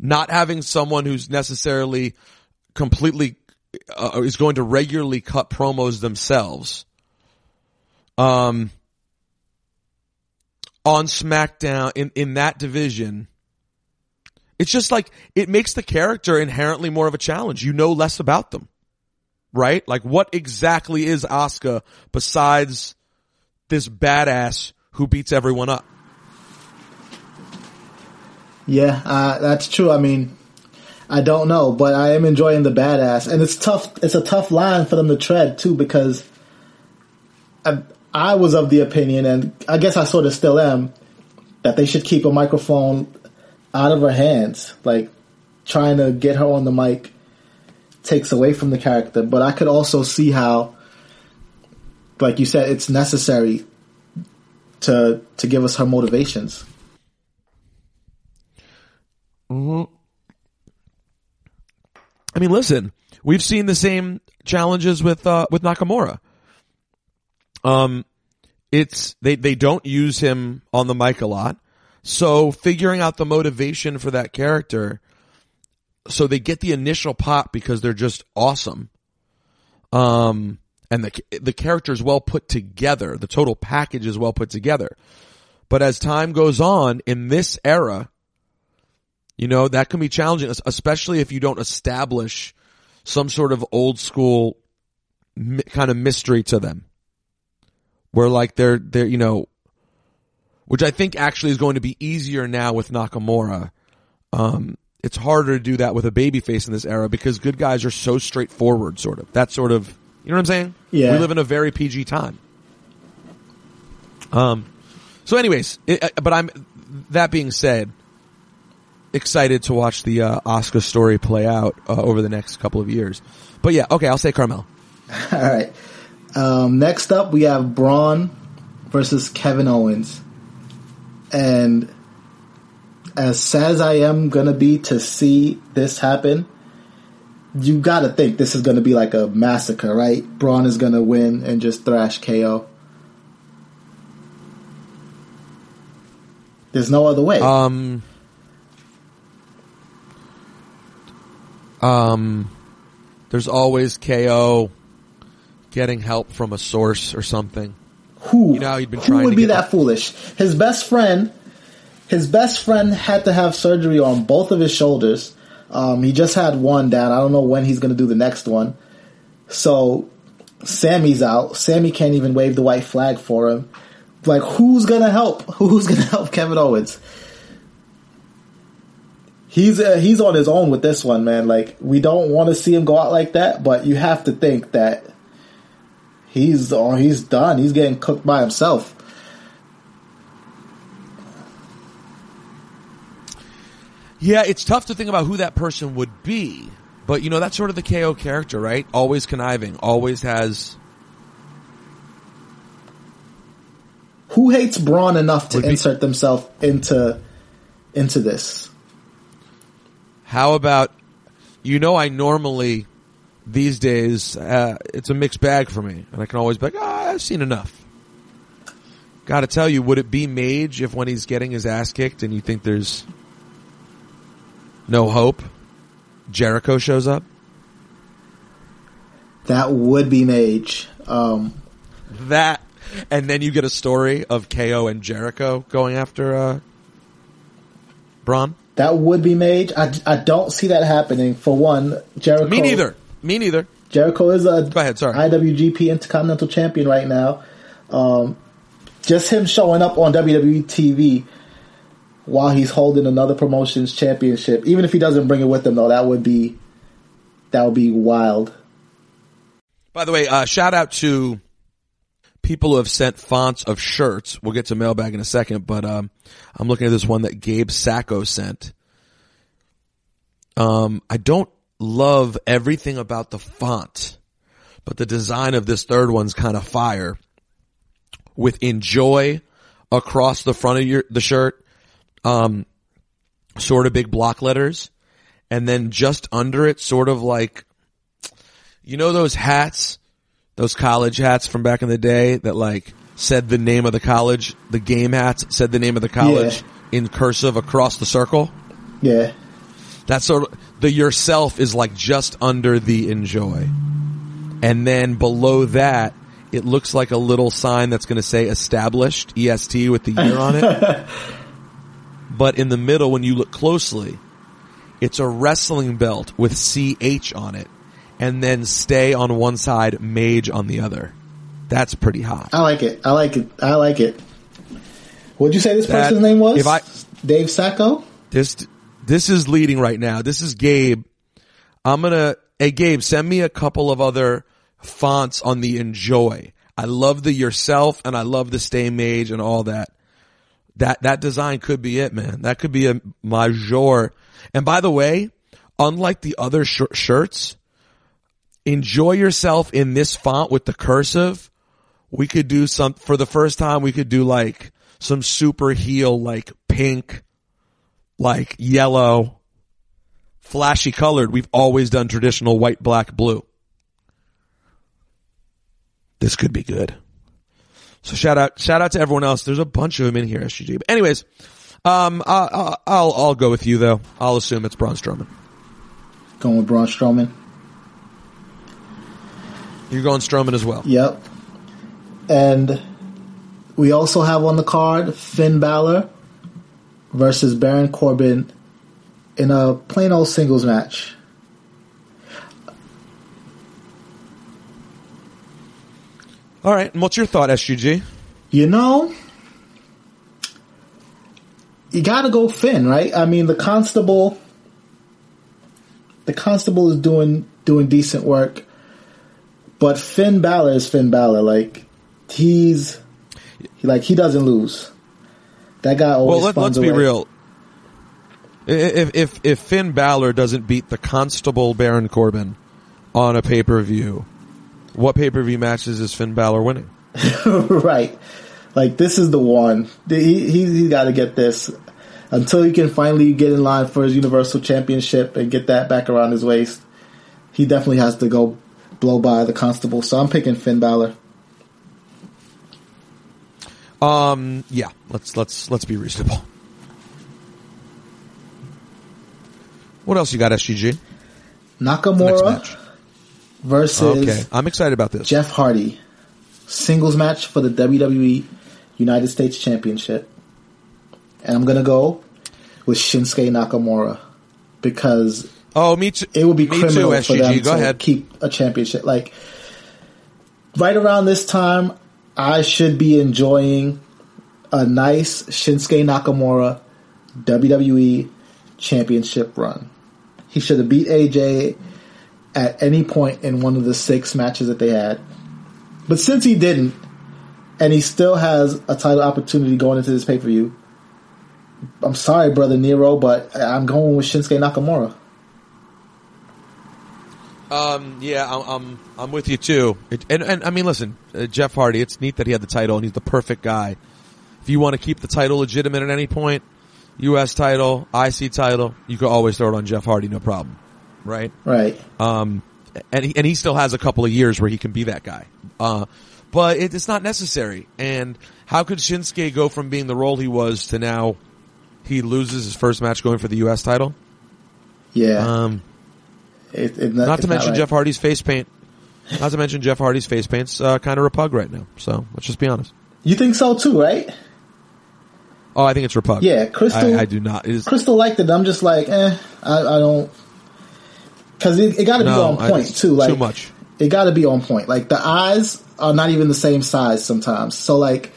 not having someone who's necessarily completely is going to regularly cut promos themselves. On SmackDown in that division, it's just like it makes the character inherently more of a challenge. You know less about them, right? Like what exactly is Asuka besides this badass who beats everyone up? Yeah, that's true. I mean, I don't know, but I am enjoying the badass, and it's tough. It's a tough line for them to tread too, because I was of the opinion, and I guess I sort of still am, that they should keep a microphone out of her hands. Like, trying to get her on the mic takes away from the character. But I could also see how, like you said, it's necessary to give us her motivations. Mm-hmm. I mean, listen, we've seen the same challenges with Nakamura. They don't use him on the mic a lot. So figuring out the motivation for that character, so they get the initial pop because they're just awesome. And the character is well put together. The total package is well put together. But as time goes on in this era, you know, that can be challenging, especially if you don't establish some sort of old school kind of mystery to them. Where like they're, you know, which I think actually is going to be easier now with Nakamura. It's harder to do that with a babyface in this era because good guys are so straightforward, sort of. That sort of, you know what I'm saying? Yeah. We live in a very PG time. So anyways, that being said, excited to watch the, Asuka story play out, over the next couple of years. But yeah, okay, I'll say Carmel. All right. Next up, we have Braun versus Kevin Owens. And as sad as I am going to be to see this happen, you got to think this is going to be like a massacre, right? Braun is going to win and just thrash KO. There's no other way. There's always KO getting help from a source or something. Who? You know, he'd been trying to get that foolish? His best friend, His best friend had to have surgery on both of his shoulders. He just had one down. I don't know when he's going to do the next one. So Sammy's out. Sammy can't even wave the white flag for him. Like, who's going to help? Who's going to help Kevin Owens? He's on his own with this one, man. Like, we don't want to see him go out like that, but you have to think that he's done. He's getting cooked by himself. Yeah, it's tough to think about who that person would be. But, you know, that's sort of the KO character, right? Always conniving. Always has... Who hates Braun enough to insert themselves into this? How about... You know, I normally, these days, it's a mixed bag for me. And I can always be like, I've seen enough. Gotta tell you, would it be Mage if when he's getting his ass kicked and you think there's... no hope, Jericho shows up? That would be Mage. And then you get a story of KO and Jericho going after Braun? That would be Mage. I don't see that happening. For one, Jericho... Me neither. Jericho is a IWGP Intercontinental Champion right now. Just him showing up on WWE TV... while he's holding another promotion's championship, even if he doesn't bring it with him, though, that would be wild. By the way, shout out to people who have sent fonts of shirts. We'll get to mailbag in a second, but I'm looking at this one that Gabe Sacco sent. I don't love everything about the font, but the design of this third one's kind of fire. With enjoy across the front of the shirt. Sort of big block letters, and then just under it, sort of like, you know, those hats, those college hats from back in the day that like said the name of the college, the game hats said the name of the college in cursive across the circle. Yeah. That's sort of the yourself is like just under the enjoy. And then below that, it looks like a little sign that's going to say established, EST with the year on it. But in the middle, when you look closely, it's a wrestling belt with CH on it, and then stay on one side, Mage on the other. That's pretty hot. I like it. What'd you say this person's name was? Dave Sacco? This is leading right now. This is Gabe. Hey Gabe, send me a couple of other fonts on the enjoy. I love the yourself, and I love the stay Mage and all that. That design could be it, man. That could be a major. And by the way, unlike the other shirts, enjoy yourself in this font with the cursive. We could do some, for the first time, we could do like some super heel, like pink, like yellow, flashy colored. We've always done traditional white, black, blue. This could be good. So shout out to everyone else. There's a bunch of them in here, SGG. But anyways, I'll go with you though. I'll assume it's Braun Strowman. Going with Braun Strowman. You're going Strowman as well. Yep. And we also have on the card Finn Balor versus Baron Corbin in a plain old singles match. All right, and what's your thought, SGG? You know, you got to go Finn, right? I mean, the Constable is doing decent work, but Finn Balor is Finn Balor. Like, he doesn't lose. That guy always let's away. Be real. If Finn Balor doesn't beat the Constable Baron Corbin on a pay-per-view, what pay-per-view matches is Finn Balor winning? Right. Like, this is the one. He's got to get this until he can finally get in line for his Universal Championship and get that back around his waist. He definitely has to go blow by the Constable. So I'm picking Finn Balor. Yeah. Let's be reasonable. What else you got, SGG? Nakamura versus I'm excited about this. Jeff Hardy. Singles match for the WWE United States Championship. and I'm going to go with Shinsuke Nakamura because it would be criminal for them to keep a championship. Like, right around this time, I should be enjoying a nice Shinsuke Nakamura WWE championship run. He should have beat AJ at any point in one of the 6 matches that they had. But since he didn't, and he still has a title opportunity going into this pay-per-view, I'm sorry, Brother Nero, but I'm going with Shinsuke Nakamura. I'm with you too. And I mean, listen, Jeff Hardy, it's neat that he had the title and he's the perfect guy. If you want to keep the title legitimate at any point, U.S. title, IC title, you could always throw it on Jeff Hardy, no problem. Right? Right. And he still has a couple of years where he can be that guy. But it's not necessary. And how could Shinsuke go from being the role he was to now he loses his first match going for the U.S. title? Yeah. Not to mention Jeff Hardy's face paint. Not to mention Jeff Hardy's face paint's kind of repug right now. So let's just be honest. You think so too, right? Oh, I think it's repug. Yeah, Crystal. I do not. Crystal liked it. I'm just like, I don't. Because it got to be on point too. Like, too much. It got to be on point. Like, the eyes are not even the same size sometimes. So like,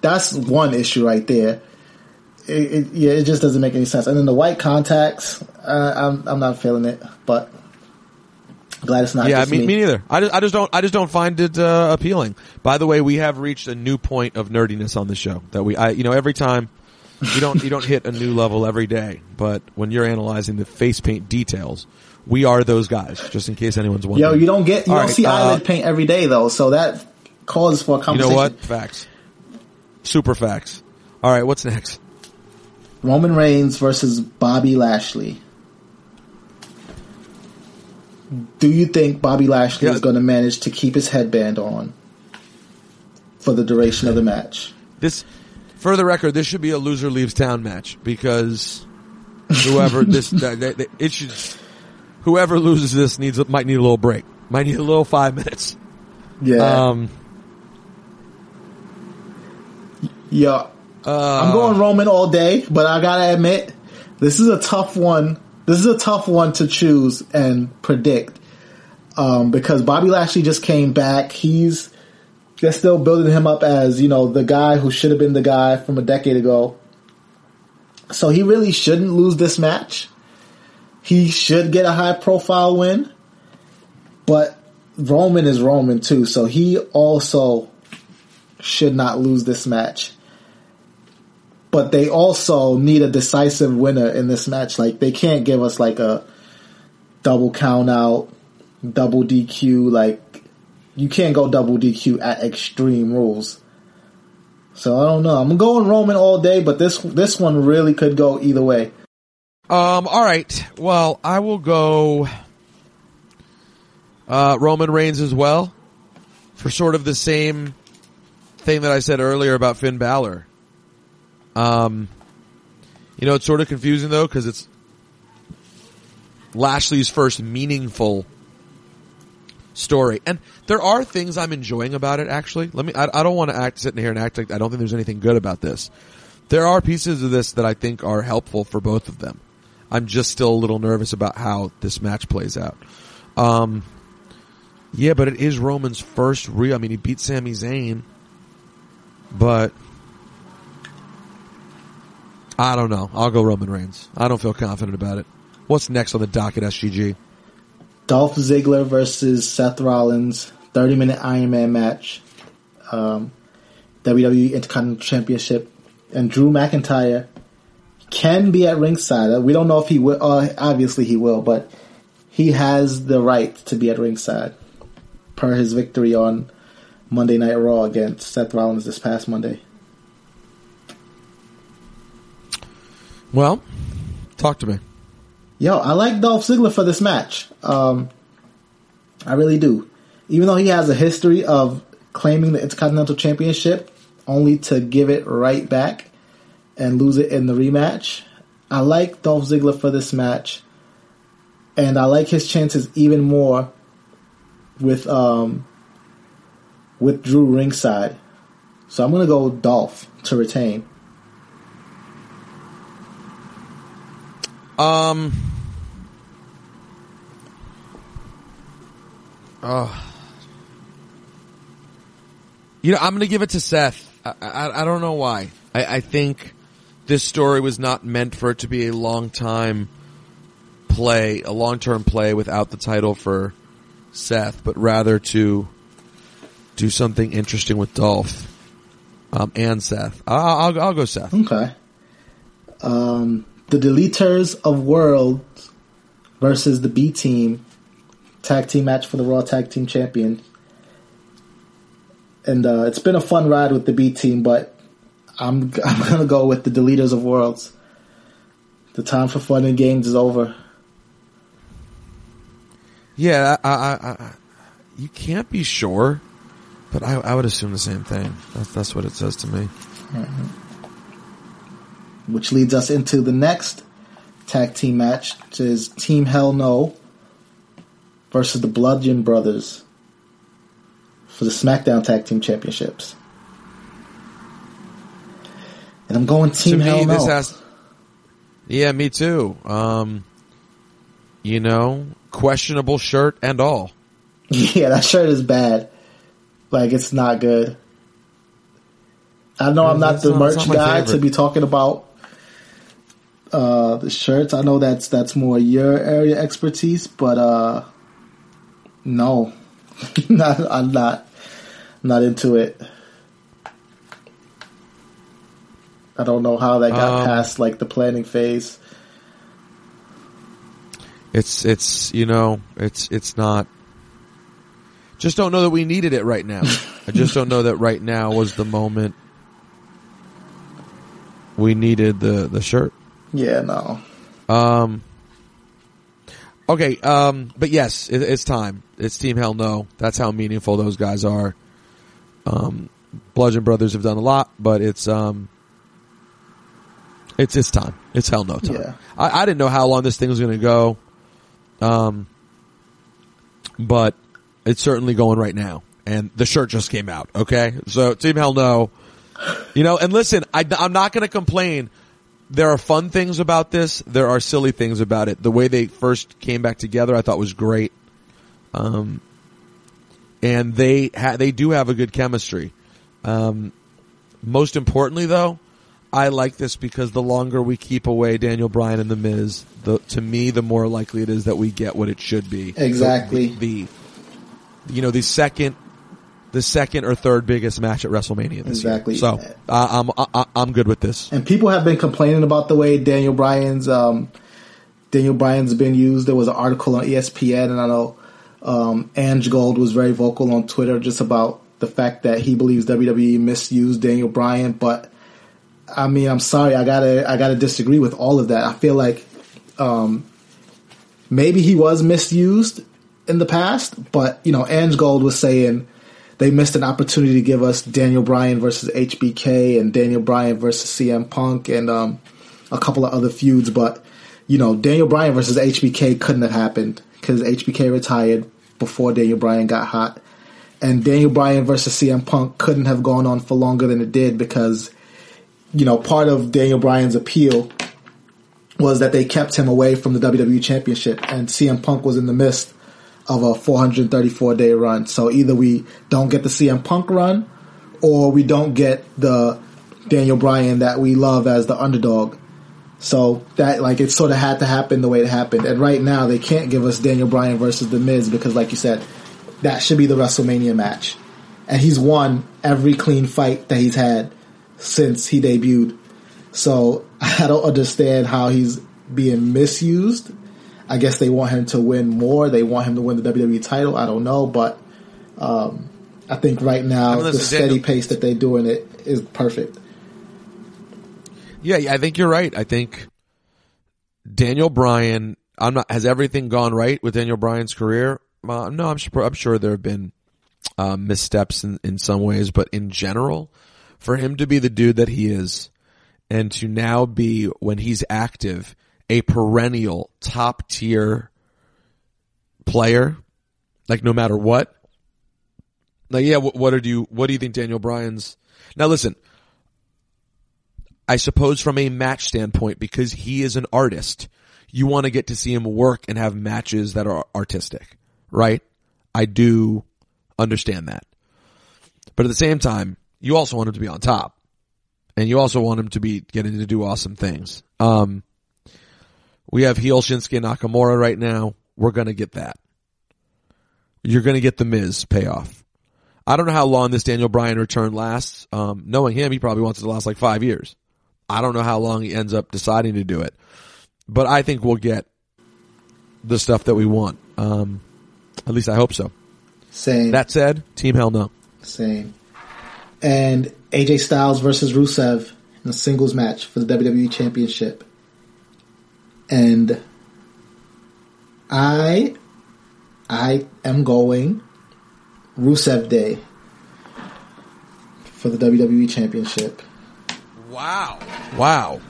that's one issue right there. It just doesn't make any sense. And then the white contacts, I'm not feeling it, but I'm glad it's not. Yeah, me neither. I just don't find it appealing. By the way, we have reached a new point of nerdiness on the show that every time you don't hit a new level every day, but when you're analyzing the face paint details, we are those guys. Just in case anyone's wondering. Yo, you don't see eyelid paint every day though, so that calls for a conversation. You know what? Facts. Super facts. All right, what's next? Roman Reigns versus Bobby Lashley. Do you think Bobby Lashley is going to manage to keep his headband on for the duration of the match? For the record, this should be a loser leaves town match because whoever loses this might need a little break, might need a little 5 minutes. Yeah. Yeah. I'm going Roman all day, but I gotta admit, this is a tough one. This is a tough one to choose and predict. Because Bobby Lashley just came back. They're still building him up as, the guy who should have been the guy from a decade ago. So he really shouldn't lose this match. He should get a high profile win. But Roman is Roman too, so he also should not lose this match. But they also need a decisive winner in this match. Like, they can't give us like a double count out, double DQ. Like, you can't go double DQ at Extreme Rules. So I don't know. I'm going Roman all day, but this one really could go either way. All right. Well, I will go Roman Reigns as well for sort of the same thing that I said earlier about Finn Balor. It's sort of confusing though, cause it's Lashley's first meaningful story. And there are things I'm enjoying about it, actually. I don't want to sit here and act like I don't think there's anything good about this. There are pieces of this that I think are helpful for both of them. I'm just still a little nervous about how this match plays out. Yeah, but it is Roman's first he beat Sami Zayn, but I don't know. I'll go Roman Reigns. I don't feel confident about it. What's next on the docket, SGG? Dolph Ziggler versus Seth Rollins, 30-minute Iron Man match, WWE Intercontinental Championship, and Drew McIntyre can be at ringside. We don't know if he will. Obviously he will, but he has the right to be at ringside per his victory on Monday Night Raw against Seth Rollins this past Monday. Well, talk to me. Yo, I like Dolph Ziggler for this match. I really do. Even though he has a history of claiming the Intercontinental Championship only to give it right back and lose it in the rematch, I like Dolph Ziggler for this match. And I like his chances even more with Drew ringside. So I'm going to go Dolph to retain. You know, I'm going to give it to Seth. I don't know why. I think this story was not meant for it to be a long-term play without the title for Seth, but rather to do something interesting with Dolph and Seth. I'll go Seth. Okay. The Deleters of Worlds versus the B Team tag team match for the Raw Tag Team Champion. And it's been a fun ride with the B Team, but I'm going to go with the Deleters of Worlds. The time for fun and games is over. Yeah, I you can't be sure, but I would assume the same thing. That's what it says to me. Mm-hmm. Which leads us into the next tag team match, which is Team Hell No versus the Bludgeon Brothers for the SmackDown Tag Team Championships. And I'm going Team Hell No. Yeah, me too. You know, questionable shirt and all. Yeah, that shirt is bad. Like, it's not good. I know I'm not the merch guy to be talking about the shirts. I know that's more your area expertise, but no. I'm not into it. I don't know how that got past like the planning phase. It's not. Just don't know that we needed it right now. I just don't know that right now was the moment we needed the shirt. Yeah, no. Okay, but yes, it's time. It's Team Hell No. That's how meaningful those guys are. Bludgeon Brothers have done a lot, but it's time. It's Hell No time. Yeah. I didn't know how long this thing was going to go, but it's certainly going right now. And the shirt just came out, okay? So Team Hell No. You know, and listen, I'm not going to complain. There are fun things about this. There are silly things about it. The way they first came back together I thought was great. And they do have a good chemistry. Most importantly, though, I like this because the longer we keep away Daniel Bryan and The Miz, to me, the more likely it is that we get what it should be. Exactly. The second or third biggest match at WrestleMania this year. So I'm good with this. And people have been complaining about the way Daniel Bryan's been used. There was an article on ESPN, and I know Ange Gold was very vocal on Twitter just about the fact that he believes WWE misused Daniel Bryan. But I mean, I'm sorry, I gotta disagree with all of that. I feel like maybe he was misused in the past, but you know, Ange Gold was saying they missed an opportunity to give us Daniel Bryan versus HBK and Daniel Bryan versus CM Punk and a couple of other feuds, but you know, Daniel Bryan versus HBK couldn't have happened because HBK retired before Daniel Bryan got hot, and Daniel Bryan versus CM Punk couldn't have gone on for longer than it did because, you know, part of Daniel Bryan's appeal was that they kept him away from the WWE Championship, and CM Punk was in the midst of a 434-day run. So either we don't get the CM Punk run, or we don't get the Daniel Bryan that we love as the underdog. So that, like, it sort of had to happen the way it happened. And right now, they can't give us Daniel Bryan versus The Miz because, like you said, that should be the WrestleMania match. And he's won every clean fight that he's had since he debuted. So I don't understand how he's being misused. I guess they want him to win more. They want him to win the WWE title. I don't know, but I think right now the steady pace that they're doing it is perfect. Yeah, I think you're right. I think Daniel Bryan. Has everything gone right with Daniel Bryan's career? No, I'm sure there have been missteps in some ways, but in general, for him to be the dude that he is, and to now be, when he's active, a perennial top tier player, like no matter what. Like, yeah, what do you think Daniel Bryan's? Now listen, I suppose from a match standpoint, because he is an artist, you want to get to see him work and have matches that are artistic, right? I do understand that. But at the same time, you also want him to be on top. And you also want him to be getting to do awesome things. We have heel Shinsuke Nakamura right now. We're going to get that. You're going to get the Miz payoff. I don't know how long this Daniel Bryan return lasts. Knowing him, he probably wants it to last like 5 years. I don't know how long he ends up deciding to do it. But I think we'll get the stuff that we want. At least I hope so. Same. That said, Team Hell No. Same. And AJ Styles versus Rusev in a singles match for the WWE Championship. And I am going Rusev Day for the WWE Championship. Wow. Wow.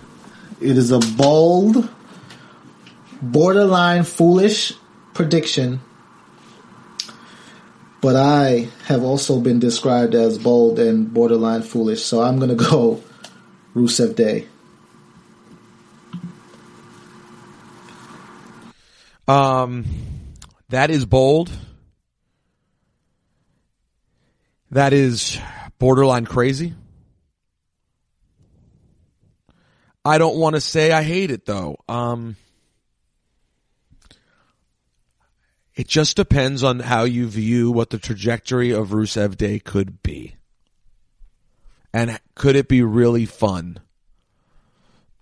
It is a bold, borderline foolish prediction. But I have also been described as bold and borderline foolish, so I'm going to go Rusev Day. That is bold. That is borderline crazy. I don't want to say I hate it though. It just depends on how you view what the trajectory of Rusev Day could be. And could it be really fun?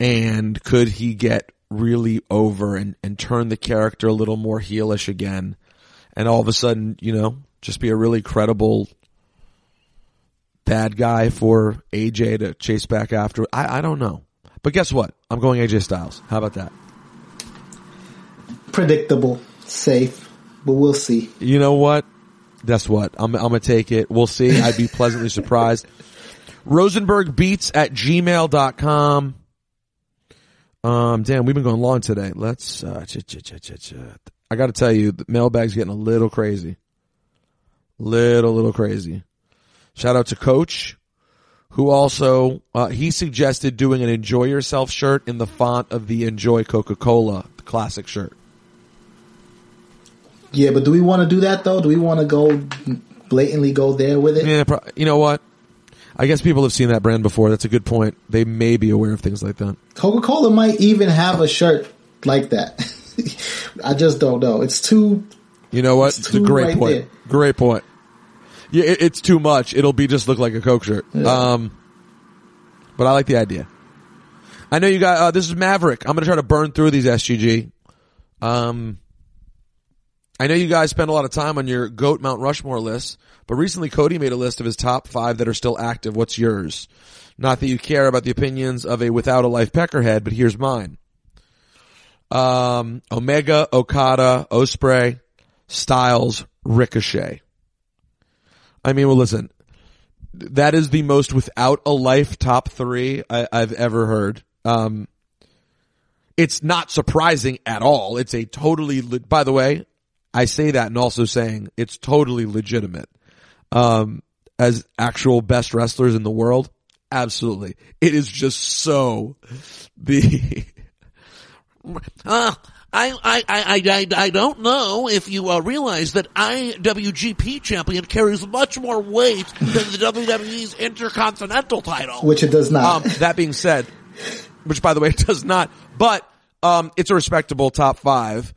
And could he get really over and turn the character a little more heelish again? And all of a sudden, you know, just be a really credible bad guy for AJ to chase back after. I don't know. But guess what? I'm going AJ Styles. How about that? Predictable. Safe. But we'll see. You know what? That's what. I'm going to take it. We'll see. I'd be pleasantly surprised. RosenbergBeats@gmail.com. Damn, we've been going long today. Let's, I got to tell you, the mailbag's getting a little crazy. Little crazy. Shout out to Coach, who also, he suggested doing an Enjoy Yourself shirt in the font of the Enjoy Coca-Cola classic shirt. Yeah, but do we want to do that, though? Do we want to blatantly go there with it? Yeah, you know what? I guess people have seen that brand before. That's a good point. They may be aware of things like that. Coca-Cola might even have a shirt like that. I just don't know. It's too... You know what? It's a great right point. There. Great point. Yeah, it's too much. It'll be just look like a Coke shirt. Yeah. But I like the idea. I know you got... this is Maverick. I'm going to try to burn through these, SGG. I know you guys spend a lot of time on your GOAT Mount Rushmore list, but recently Cody made a list of his top 5 that are still active. What's yours? Not that you care about the opinions of a without a life peckerhead, but here's mine. Omega, Okada, Ospreay, Styles, Ricochet. I mean, well, listen, that is the most without a life top 3 I've ever heard. It's not surprising at all. It's a totally, by the way, I say that and also saying it's totally legitimate. As actual best wrestlers in the world, absolutely. It is just so the I don't know if you realize that IWGP champion carries much more weight than the WWE's Intercontinental title, which it does not. That being said, which by the way it does not, but it's a respectable top 5.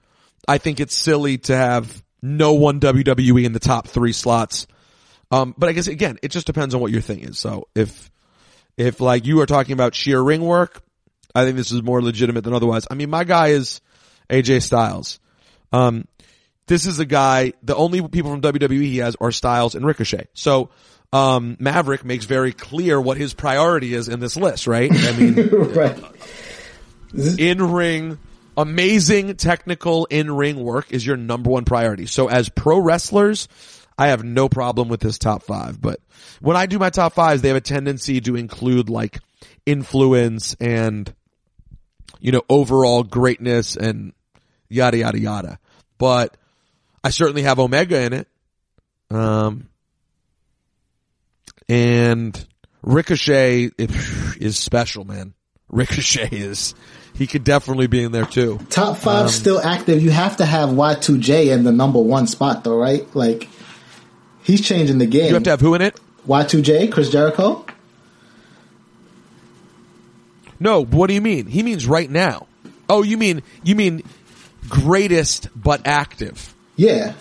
I think it's silly to have no one WWE in the top 3 slots. But I guess again, it just depends on what your thing is. So if like you are talking about sheer ring work, I think this is more legitimate than otherwise. I mean, my guy is AJ Styles. This is a guy, the only people from WWE he has are Styles and Ricochet. So, Maverick makes very clear what his priority is in this list, right? I mean, right. In ring, amazing technical in-ring work is your number one priority. So as pro wrestlers, I have no problem with this top 5. But when I do my top 5s, they have a tendency to include like influence and, you know, overall greatness and yada, yada, yada. But I certainly have Omega in it. And Ricochet is special, man. Ricochet is. He could definitely be in there too. Top five still active. You have to have Y2J in the number one spot though, right? Like, he's changing the game. You have to have who in it? Y2J, Chris Jericho? No, what do you mean? He means right now. Oh, you mean greatest but active. Yeah.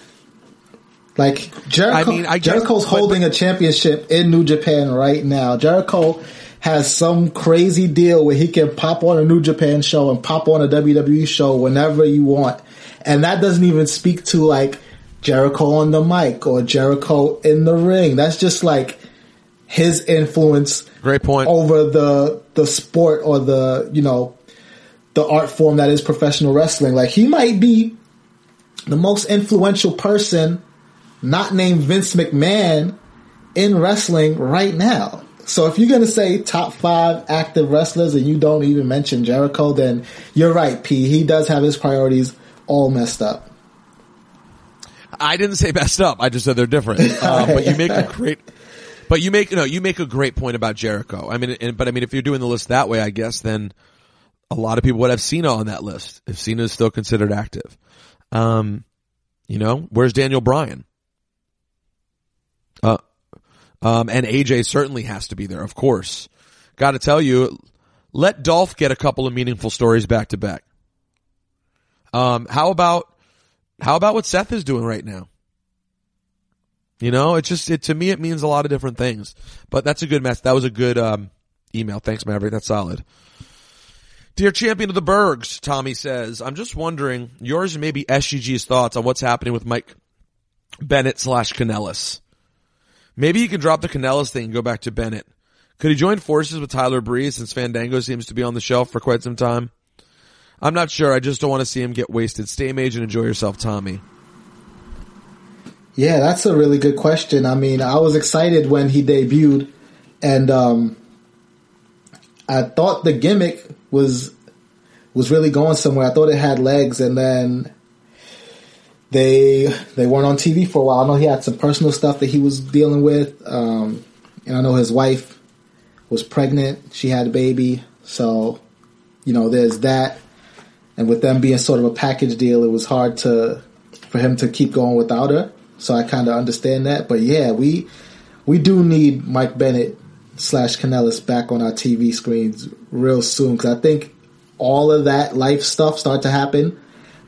Like, Jericho's holding a championship in New Japan right now. Jericho has some crazy deal where he can pop on a New Japan show and pop on a WWE show whenever you want. And that doesn't even speak to, like, Jericho on the mic or Jericho in the ring. That's just, like, his influence. Great point. Over the sport or the, you know, the art form that is professional wrestling. Like, he might be the most influential person not named Vince McMahon in wrestling right now. So if you're going to say top five active wrestlers and you don't even mention Jericho, then you're right, P. He does have his priorities all messed up. I didn't say messed up. I just said they're different. But you make a great point about Jericho. I mean, but if you're doing the list that way, I guess then a lot of people would have Cena on that list if Cena is still considered active. You know, where's Daniel Bryan? And AJ certainly has to be there, of course. Got to tell you, let Dolph get a couple of meaningful stories back to back. How about what Seth is doing right now? You know, to me it means a lot of different things. But that's a good mess. That was a good email. Thanks, Maverick. That's solid. Dear Champion of the Bergs, Tommy says, I'm just wondering yours and maybe SGG's thoughts on what's happening with Mike Bennett / Kanellis. Maybe he can drop the Kanellis thing and go back to Bennett. Could he join forces with Tyler Breeze since Fandango seems to be on the shelf for quite some time? I'm not sure. I just don't want to see him get wasted. Stay mage and enjoy yourself, Tommy. Yeah, that's a really good question. I mean, I was excited when he debuted, and I thought the gimmick was really going somewhere. I thought it had legs, and then They weren't on TV for a while. I know he had some personal stuff that he was dealing with. And I know his wife was pregnant. She had a baby. So, you know, there's that. And with them being sort of a package deal, it was hard for him to keep going without her. So I kind of understand that. But yeah, we do need Mike Bennett / Kanellis back on our TV screens real soon. Because I think all of that life stuff started to happen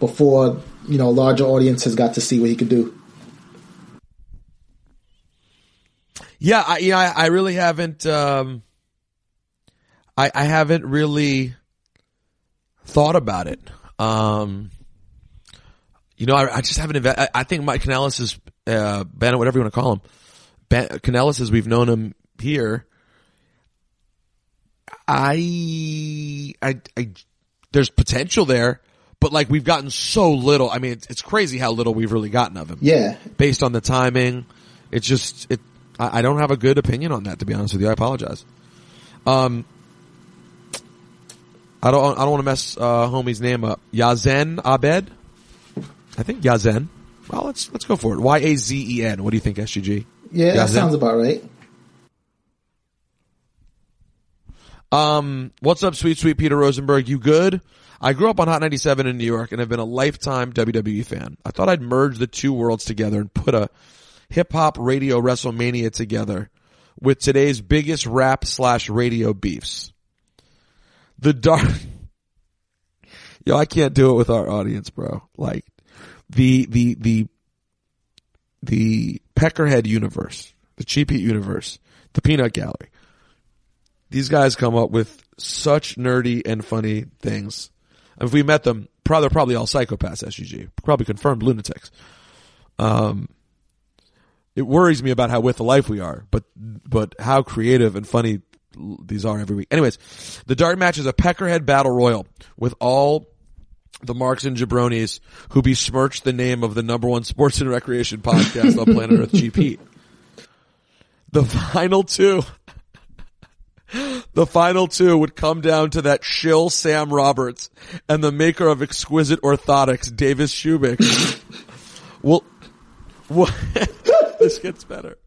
before, you know, larger audiences got to see what he could do. Yeah, I really haven't. I haven't really thought about it. You know, I just haven't. I think Mike Kanellis is Bennett, whatever you want to call him. Kanellis, as we've known him here, there's potential there. But, like, we've gotten so little. I mean, it's crazy how little we've really gotten of him. Yeah. Based on the timing. It's just, I don't have a good opinion on that, to be honest with you. I apologize. I don't want to mess, homie's name up. Yazen Abed? I think Yazen. Well, let's go for it. Yazen. What do you think, SGG? Yeah, Yazen? That sounds about right. What's up, sweet Peter Rosenberg? You good? I grew up on Hot 97 in New York and have been a lifetime WWE fan. I thought I'd merge the two worlds together and put a hip-hop radio WrestleMania together with today's biggest rap / radio beefs. Yo, I can't do it with our audience, bro. Like, the Peckerhead universe, the Cheap Heat universe, the Peanut Gallery. These guys come up with such nerdy and funny things. If we met them, they're probably all psychopaths, SGG. Probably confirmed lunatics. It worries me about how with the life we are, but how creative and funny these are every week. Anyways, the dark match is a Peckerhead Battle Royal with all the marks and jabronis who besmirched the name of the number one sports and recreation podcast on planet Earth, Cheap Heat. The final two would come down to that shill Sam Roberts and the maker of exquisite orthotics, Davis Shubik. Well, This gets better.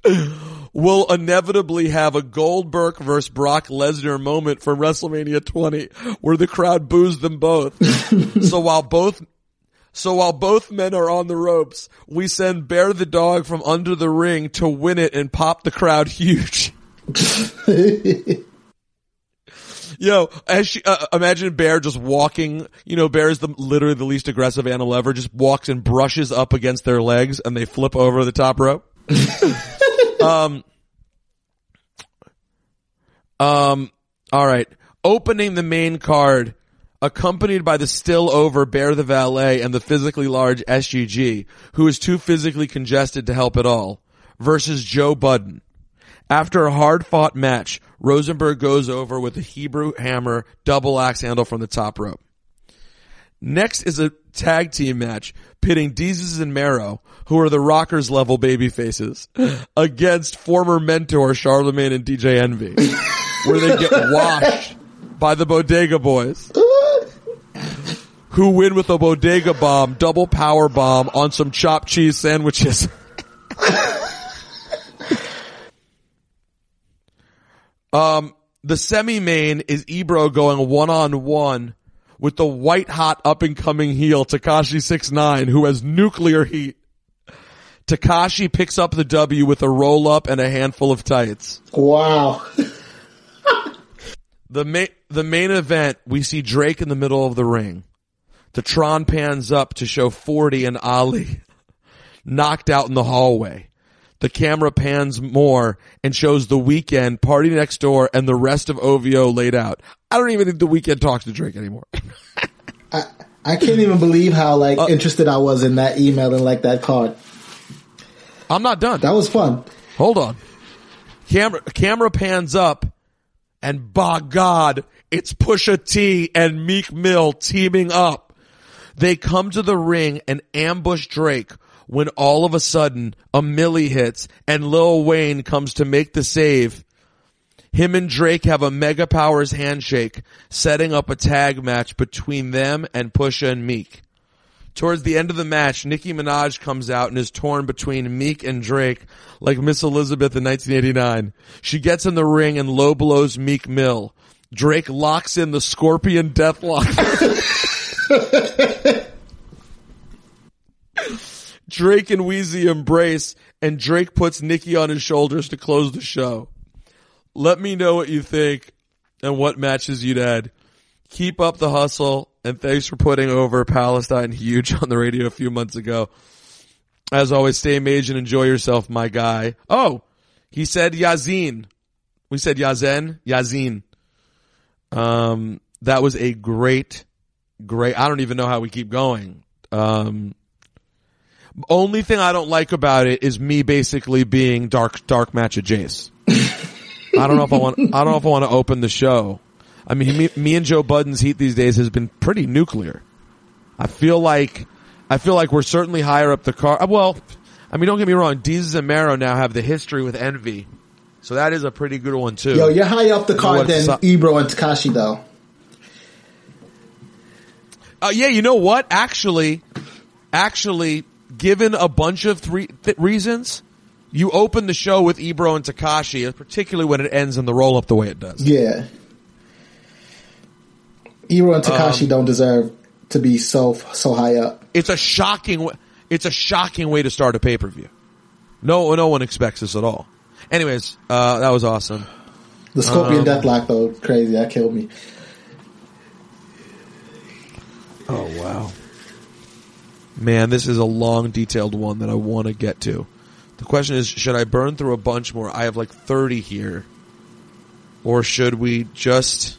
We'll inevitably have a Goldberg versus Brock Lesnar moment from WrestleMania 20 where the crowd boos them both. So while both men are on the ropes, we send Bear the dog from under the ring to win it and pop the crowd huge. Yo, as she, imagine Bear just walking, you know, Bear is literally the least aggressive animal ever, just walks and brushes up against their legs and they flip over the top rope. All right. Opening the main card, accompanied by the still over Bear the Valet and the physically large SGG, who is too physically congested to help at all, versus Joe Budden. After a hard-fought match, Rosenberg goes over with a Hebrew hammer, double axe handle from the top rope. Next is a tag team match pitting Deezus and Mero, who are the Rockers-level babyfaces, against former mentor Charlemagne and DJ Envy, where they get washed by the Bodega Boys, who win with a Bodega Bomb, double power bomb on some chopped cheese sandwiches. The semi-main is Ebro going one-on-one with the white-hot up-and-coming heel Tekashi 6ix9ine, who has nuclear heat. Tekashi picks up the W with a roll-up and a handful of tights. Wow. The main event, we see Drake in the middle of the ring. The Tron pans up to show 40 and Ali knocked out in the hallway. The camera pans more and shows The Weeknd, Party Next Door, and the rest of OVO laid out. I don't even think The Weeknd talks to Drake anymore. I can't even believe how interested I was in that email and that card. I'm not done. That was fun. Hold on. Camera pans up, and by God, it's Pusha T and Meek Mill teaming up. They come to the ring and ambush Drake, when all of a sudden a Millie hits and Lil Wayne comes to make the save. Him and Drake have a Mega Powers handshake, setting up a tag match between them and Pusha and Meek. Towards the end of the match, Nicki Minaj comes out and is torn between Meek and Drake like Miss Elizabeth in 1989. She gets in the ring and low blows Meek Mill. Drake locks in the Scorpion Deathlock. Drake and Weezy embrace, and Drake puts Nikki on his shoulders to close the show. Let me know what you think and what matches you'd add. Keep up the hustle, and thanks for putting over Palestine Huge on the radio a few months ago. As always, stay mage and enjoy yourself, my guy. Oh, he said Yazin. We said Yazen. Yazin. That was a great, I don't even know how we keep going. Only thing I don't like about it is me basically being dark match adjacent. I don't know if I want to open the show. I mean, me and Joe Budden's heat these days has been pretty nuclear. I feel like we're certainly higher up the card. Well, I mean, don't get me wrong. Deezus and Mero now have the history with Envy, so that is a pretty good one too. Yo, you're higher up the card than Ebro and Tekashi, though. Yeah, you know what? Actually. Given a bunch of reasons, you open the show with Ebro and Tekashi, particularly when it ends in the roll-up the way it does. Yeah. Ebro and Tekashi don't deserve to be so high up. It's a shocking way to start a pay-per-view. No one expects this at all. Anyways, that was awesome. The Scorpion Deathlock, though, crazy. That killed me. Oh, wow. Man, this is a long, detailed one that I want to get to. The question is, should I burn through a bunch more? I have 30 here. Or should we just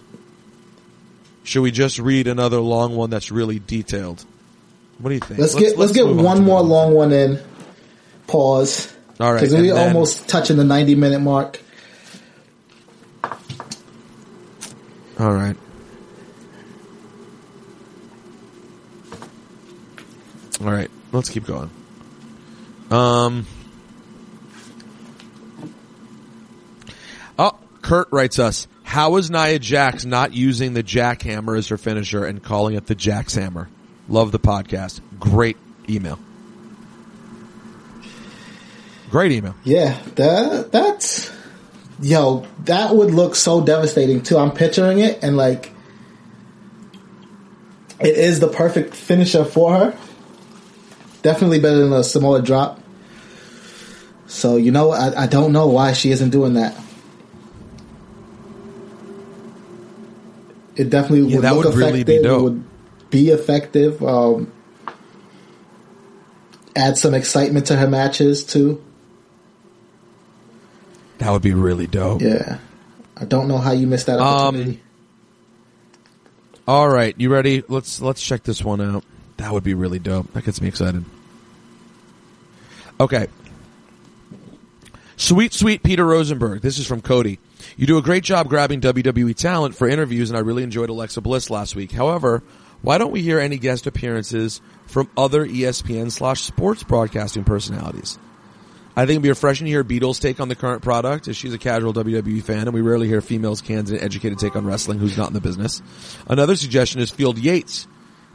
read another long one that's really detailed? What do you think? Let's get one more long one in. Pause. All right. Because we're almost touching the 90-minute mark. All right. All right, let's keep going. Kurt writes us, how is Nia Jax not using the jackhammer as her finisher and calling it the Jax Hammer? Love the podcast. Great email. Great email. Yeah, that's... Yo, that would look so devastating, too. I'm picturing it, and, like, it is the perfect finisher for her. Definitely better than a Samoa drop. So, you know, I don't know why she isn't doing that. It definitely would look effective. Really be dope. It would be effective. Add some excitement to her matches, too. That would be really dope. Yeah. I don't know how you missed that opportunity. All right. You ready? Let's check this one out. That would be really dope. That gets me excited. Okay. Sweet, sweet Peter Rosenberg. This is from Cody. You do a great job grabbing WWE talent for interviews, and I really enjoyed Alexa Bliss last week. However, why don't we hear any guest appearances from other ESPN/sports broadcasting personalities? I think it'd be refreshing to hear Beatles' take on the current product, as she's a casual WWE fan, and we rarely hear females' candid and educated take on wrestling who's not in the business. Another suggestion is Field Yates.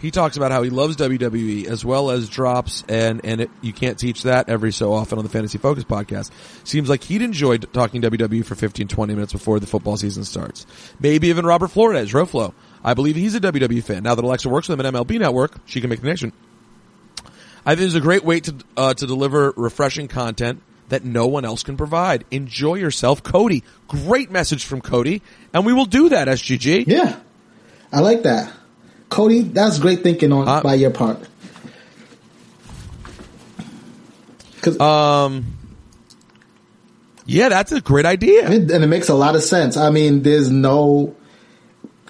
He talks about how he loves WWE, as well as drops, and you can't teach that every so often on the Fantasy Focus podcast. Seems like he'd enjoyed talking WWE for 15-20 minutes before the football season starts. Maybe even Robert Flores, Roflo. I believe he's a WWE fan. Now that Alexa works with him at MLB Network, she can make the connection. I think it's a great way to deliver refreshing content that no one else can provide. Enjoy yourself, Cody. Great message from Cody, and we will do that, SGG. Yeah, I like that, Cody. That's great thinking on by your part. Yeah, that's a great idea, and it makes a lot of sense. I mean, there's no.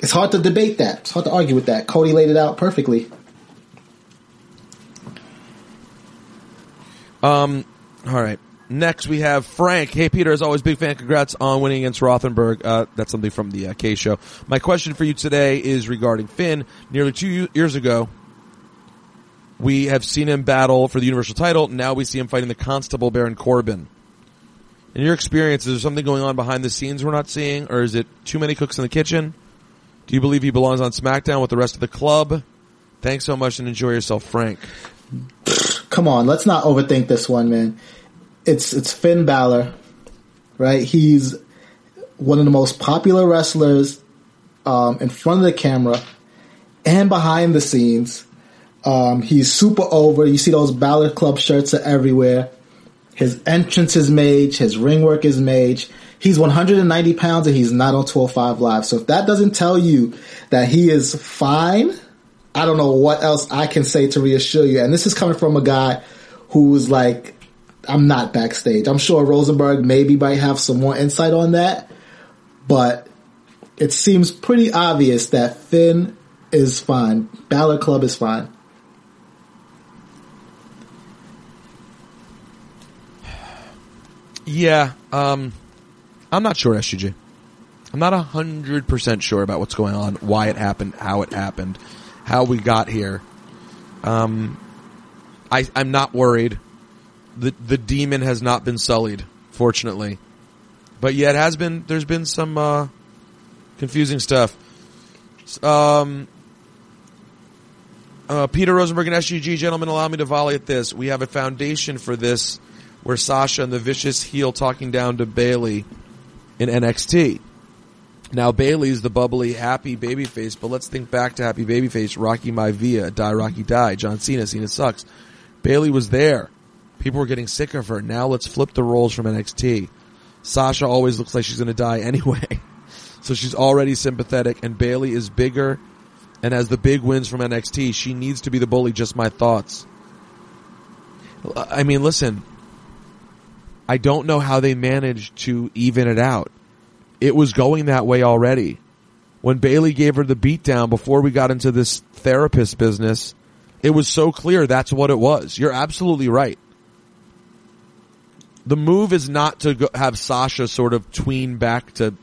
It's hard to debate that. It's hard to argue with that. Cody laid it out perfectly. All right. Next, we have Frank. Hey, Peter, as always, big fan. Congrats on winning against Rothenberg. That's something from the K show. My question for you today is regarding Finn. Nearly 2 years ago, we have seen him battle for the Universal title. Now we see him fighting the Constable, Baron Corbin. In your experience, is there something going on behind the scenes we're not seeing, or is it too many cooks in the kitchen? Do you believe he belongs on SmackDown with the rest of the club? Thanks so much and enjoy yourself, Frank. Come on, let's not overthink this one, man. It's Finn Balor, right? He's one of the most popular wrestlers in front of the camera and behind the scenes. He's super over. You see those Balor Club shirts are everywhere. His entrance is mage. His ring work is mage. He's 190 pounds and he's not on 205 Live. So if that doesn't tell you that he is fine, I don't know what else I can say to reassure you. And this is coming from a guy who's like, I'm not backstage. I'm sure Rosenberg maybe might have some more insight on that. But it seems pretty obvious that Finn is fine. Balor Club is fine. Yeah, I'm not sure, SGG. I'm not 100% sure about what's going on, why it happened, how we got here. I'm not worried. The demon has not been sullied, fortunately. But yeah, there's been some confusing stuff. Peter Rosenberg and SGG, gentlemen, allow me to volley at this. We have a foundation for this where Sasha and the vicious heel talking down to Bayley in NXT. Now Bayley's the bubbly, happy babyface, but let's think back to happy babyface, Rocky Maivia, Die Rocky Die, John Cena, Cena sucks. Bayley was there. People were getting sick of her. Now let's flip the roles from NXT. Sasha always looks like she's going to die anyway. So she's already sympathetic, and Bayley is bigger and has the big wins from NXT. She needs to be the bully, just my thoughts. I mean, listen, I don't know how they managed to even it out. It was going that way already. When Bayley gave her the beatdown before we got into this therapist business, it was so clear that's what it was. You're absolutely right. The move is not to have Sasha sort of tween back to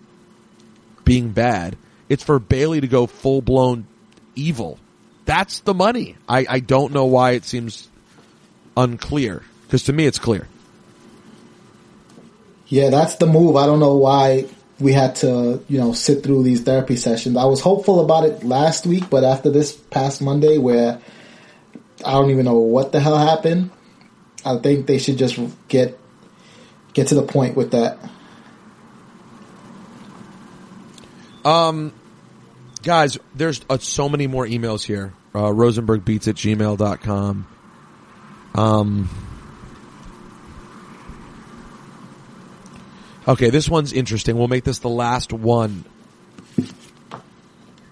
being bad. It's for Bayley to go full-blown evil. That's the money. I don't know why it seems unclear, because to me it's clear. Yeah, that's the move. I don't know why we had to, sit through these therapy sessions. I was hopeful about it last week, but after this past Monday where I don't even know what the hell happened, I think they should just get get to the point with that. Guys, there's so many more emails here. rosenbergbeats@gmail.com. Okay, this one's interesting. We'll make this the last one.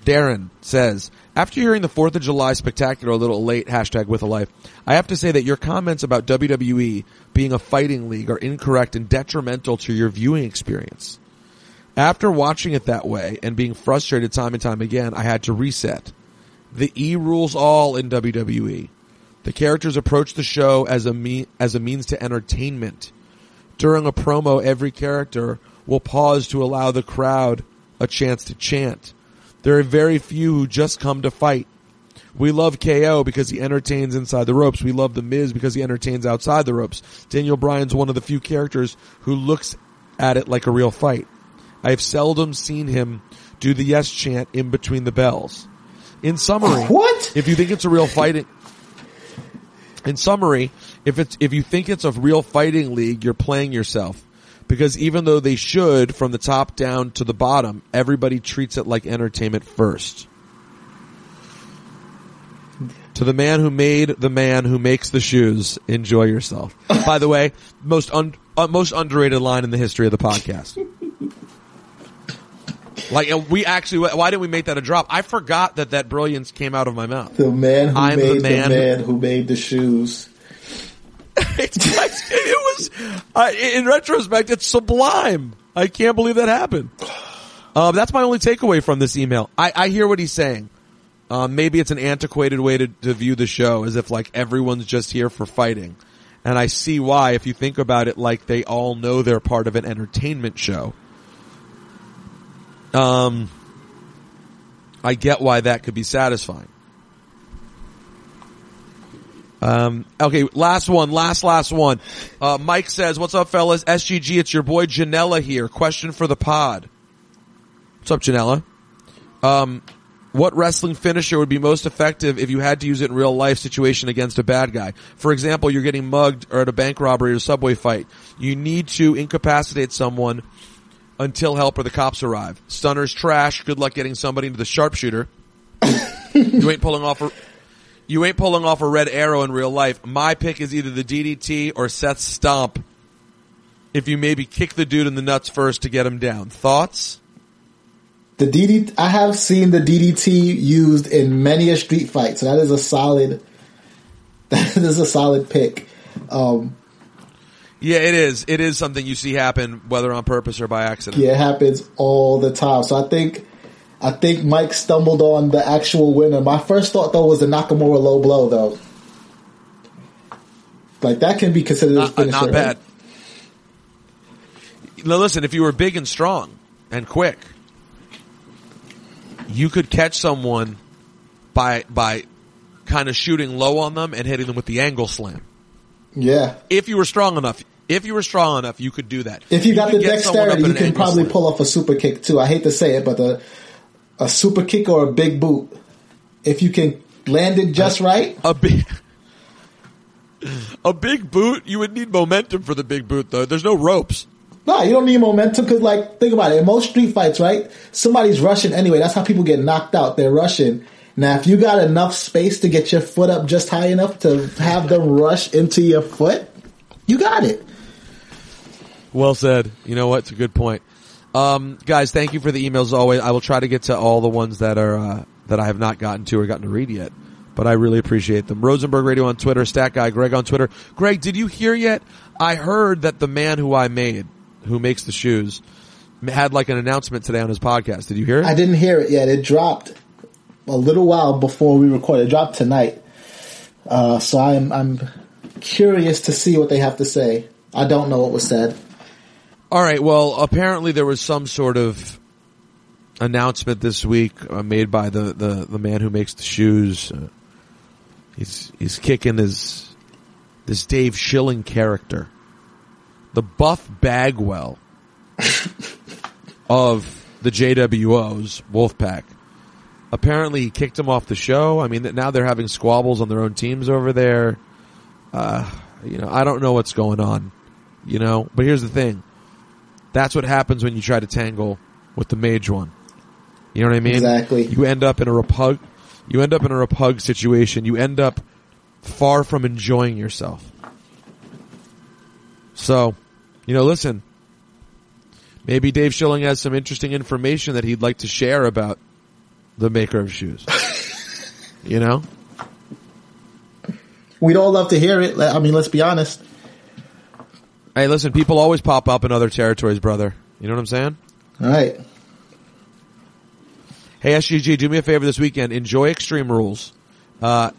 Darren says, after hearing the 4th of July spectacular a little late, #withalife, I have to say that your comments about WWE being a fighting league are incorrect and detrimental to your viewing experience. After watching it that way and being frustrated time and time again, I had to reset. The E rules all in WWE. The characters approach the show as a means to entertainment. During a promo, every character will pause to allow the crowd a chance to chant. There are very few who just come to fight. We love KO because he entertains inside the ropes. We love The Miz because he entertains outside the ropes. Daniel Bryan's one of the few characters who looks at it like a real fight. I have seldom seen him do the yes chant in between the bells. In summary, if you think it's a real fighting... In summary, if you think it's a real fighting league, you're playing yourself. Because even though they should, from the top down to the bottom, everybody treats it like entertainment first. To the man who made the man who makes the shoes, enjoy yourself. By the way, most underrated line in the history of the podcast. Like, we actually, why didn't we make that a drop? I forgot that brilliance came out of my mouth. The man who made the shoes. It was, in retrospect, it's sublime. I can't believe that happened. That's my only takeaway from this email. I hear what he's saying. Maybe it's an antiquated way to view the show, as if like everyone's just here for fighting. And I see why, if you think about it, like they all know they're part of an entertainment show. I get why that could be satisfying. Okay, last one. Mike says, what's up, fellas? SGG, it's your boy Janella here. Question for the pod. What's up, Janella? What wrestling finisher would be most effective if you had to use it in real life situation against a bad guy? For example, you're getting mugged or at a bank robbery or subway fight. You need to incapacitate someone until help or the cops arrive. Stunner's trash. Good luck getting somebody into the sharpshooter. You ain't pulling off a red arrow in real life. My pick is either the DDT or Seth's stomp. If you maybe kick the dude in the nuts first to get him down. Thoughts? I have seen the DDT used in many a street fight, so that is a solid pick. Yeah, it is. It is something you see happen, whether on purpose or by accident. Yeah, it happens all the time. So I think Mike stumbled on the actual winner. My first thought, though, was the Nakamura low blow, though. Like, that can be considered a finisher. Not bad. Right? Now, listen, if you were big and strong and quick, you could catch someone by kind of shooting low on them and hitting them with the angle slam. Yeah. If you were strong enough, you could do that. If you got the dexterity, you can probably pull off a super kick, too. I hate to say it, but a super kick or a big boot, if you can land it just right. A big boot, you would need momentum for the big boot, though. There's no ropes. No, you don't need momentum because, like, think about it. In most street fights, right, somebody's rushing anyway. That's how people get knocked out. They're rushing. Now, if you got enough space to get your foot up just high enough to have them rush into your foot, you got it. Well said. You know what? It's a good point. Guys, thank you for the emails always. I will try to get to all the ones that are that I have not gotten to or gotten to read yet, but I really appreciate them. Rosenberg Radio on Twitter, Stack Guy Greg on Twitter. Greg, did you hear yet? I heard that the man who makes the shoes, had like an announcement today on his podcast. Did you hear it? I didn't hear it yet. It dropped a little while before we recorded. It dropped tonight. So I'm curious to see what they have to say. I don't know what was said. All right. Well, apparently there was some sort of announcement this week made by the man who makes the shoes. He's kicking this Dave Schilling character, the Buff Bagwell of the JWO's Wolfpack. Apparently he kicked him off the show. I mean, now they're having squabbles on their own teams over there. I don't know what's going on. you know? But here's the thing. That's what happens when you try to tangle with the mage one. You know what I mean? Exactly. You end up in a repug. You end up in a repug situation. You end up far from enjoying yourself. So, you know, listen. Maybe Dave Schilling has some interesting information that he'd like to share about the maker of shoes. You know? We'd all love to hear it. I mean, let's be honest. Hey, listen, people always pop up in other territories, brother. You know what I'm saying? All right. Hey, SGG, do me a favor this weekend. Enjoy Extreme Rules.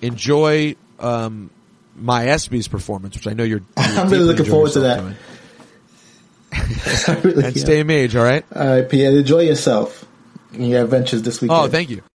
Enjoy my ESPY's performance, which I know you're I'm really looking forward to that. Really, and yeah. Stay mage, all right? All right, Pierre. Enjoy yourself in your adventures this weekend. Oh, thank you.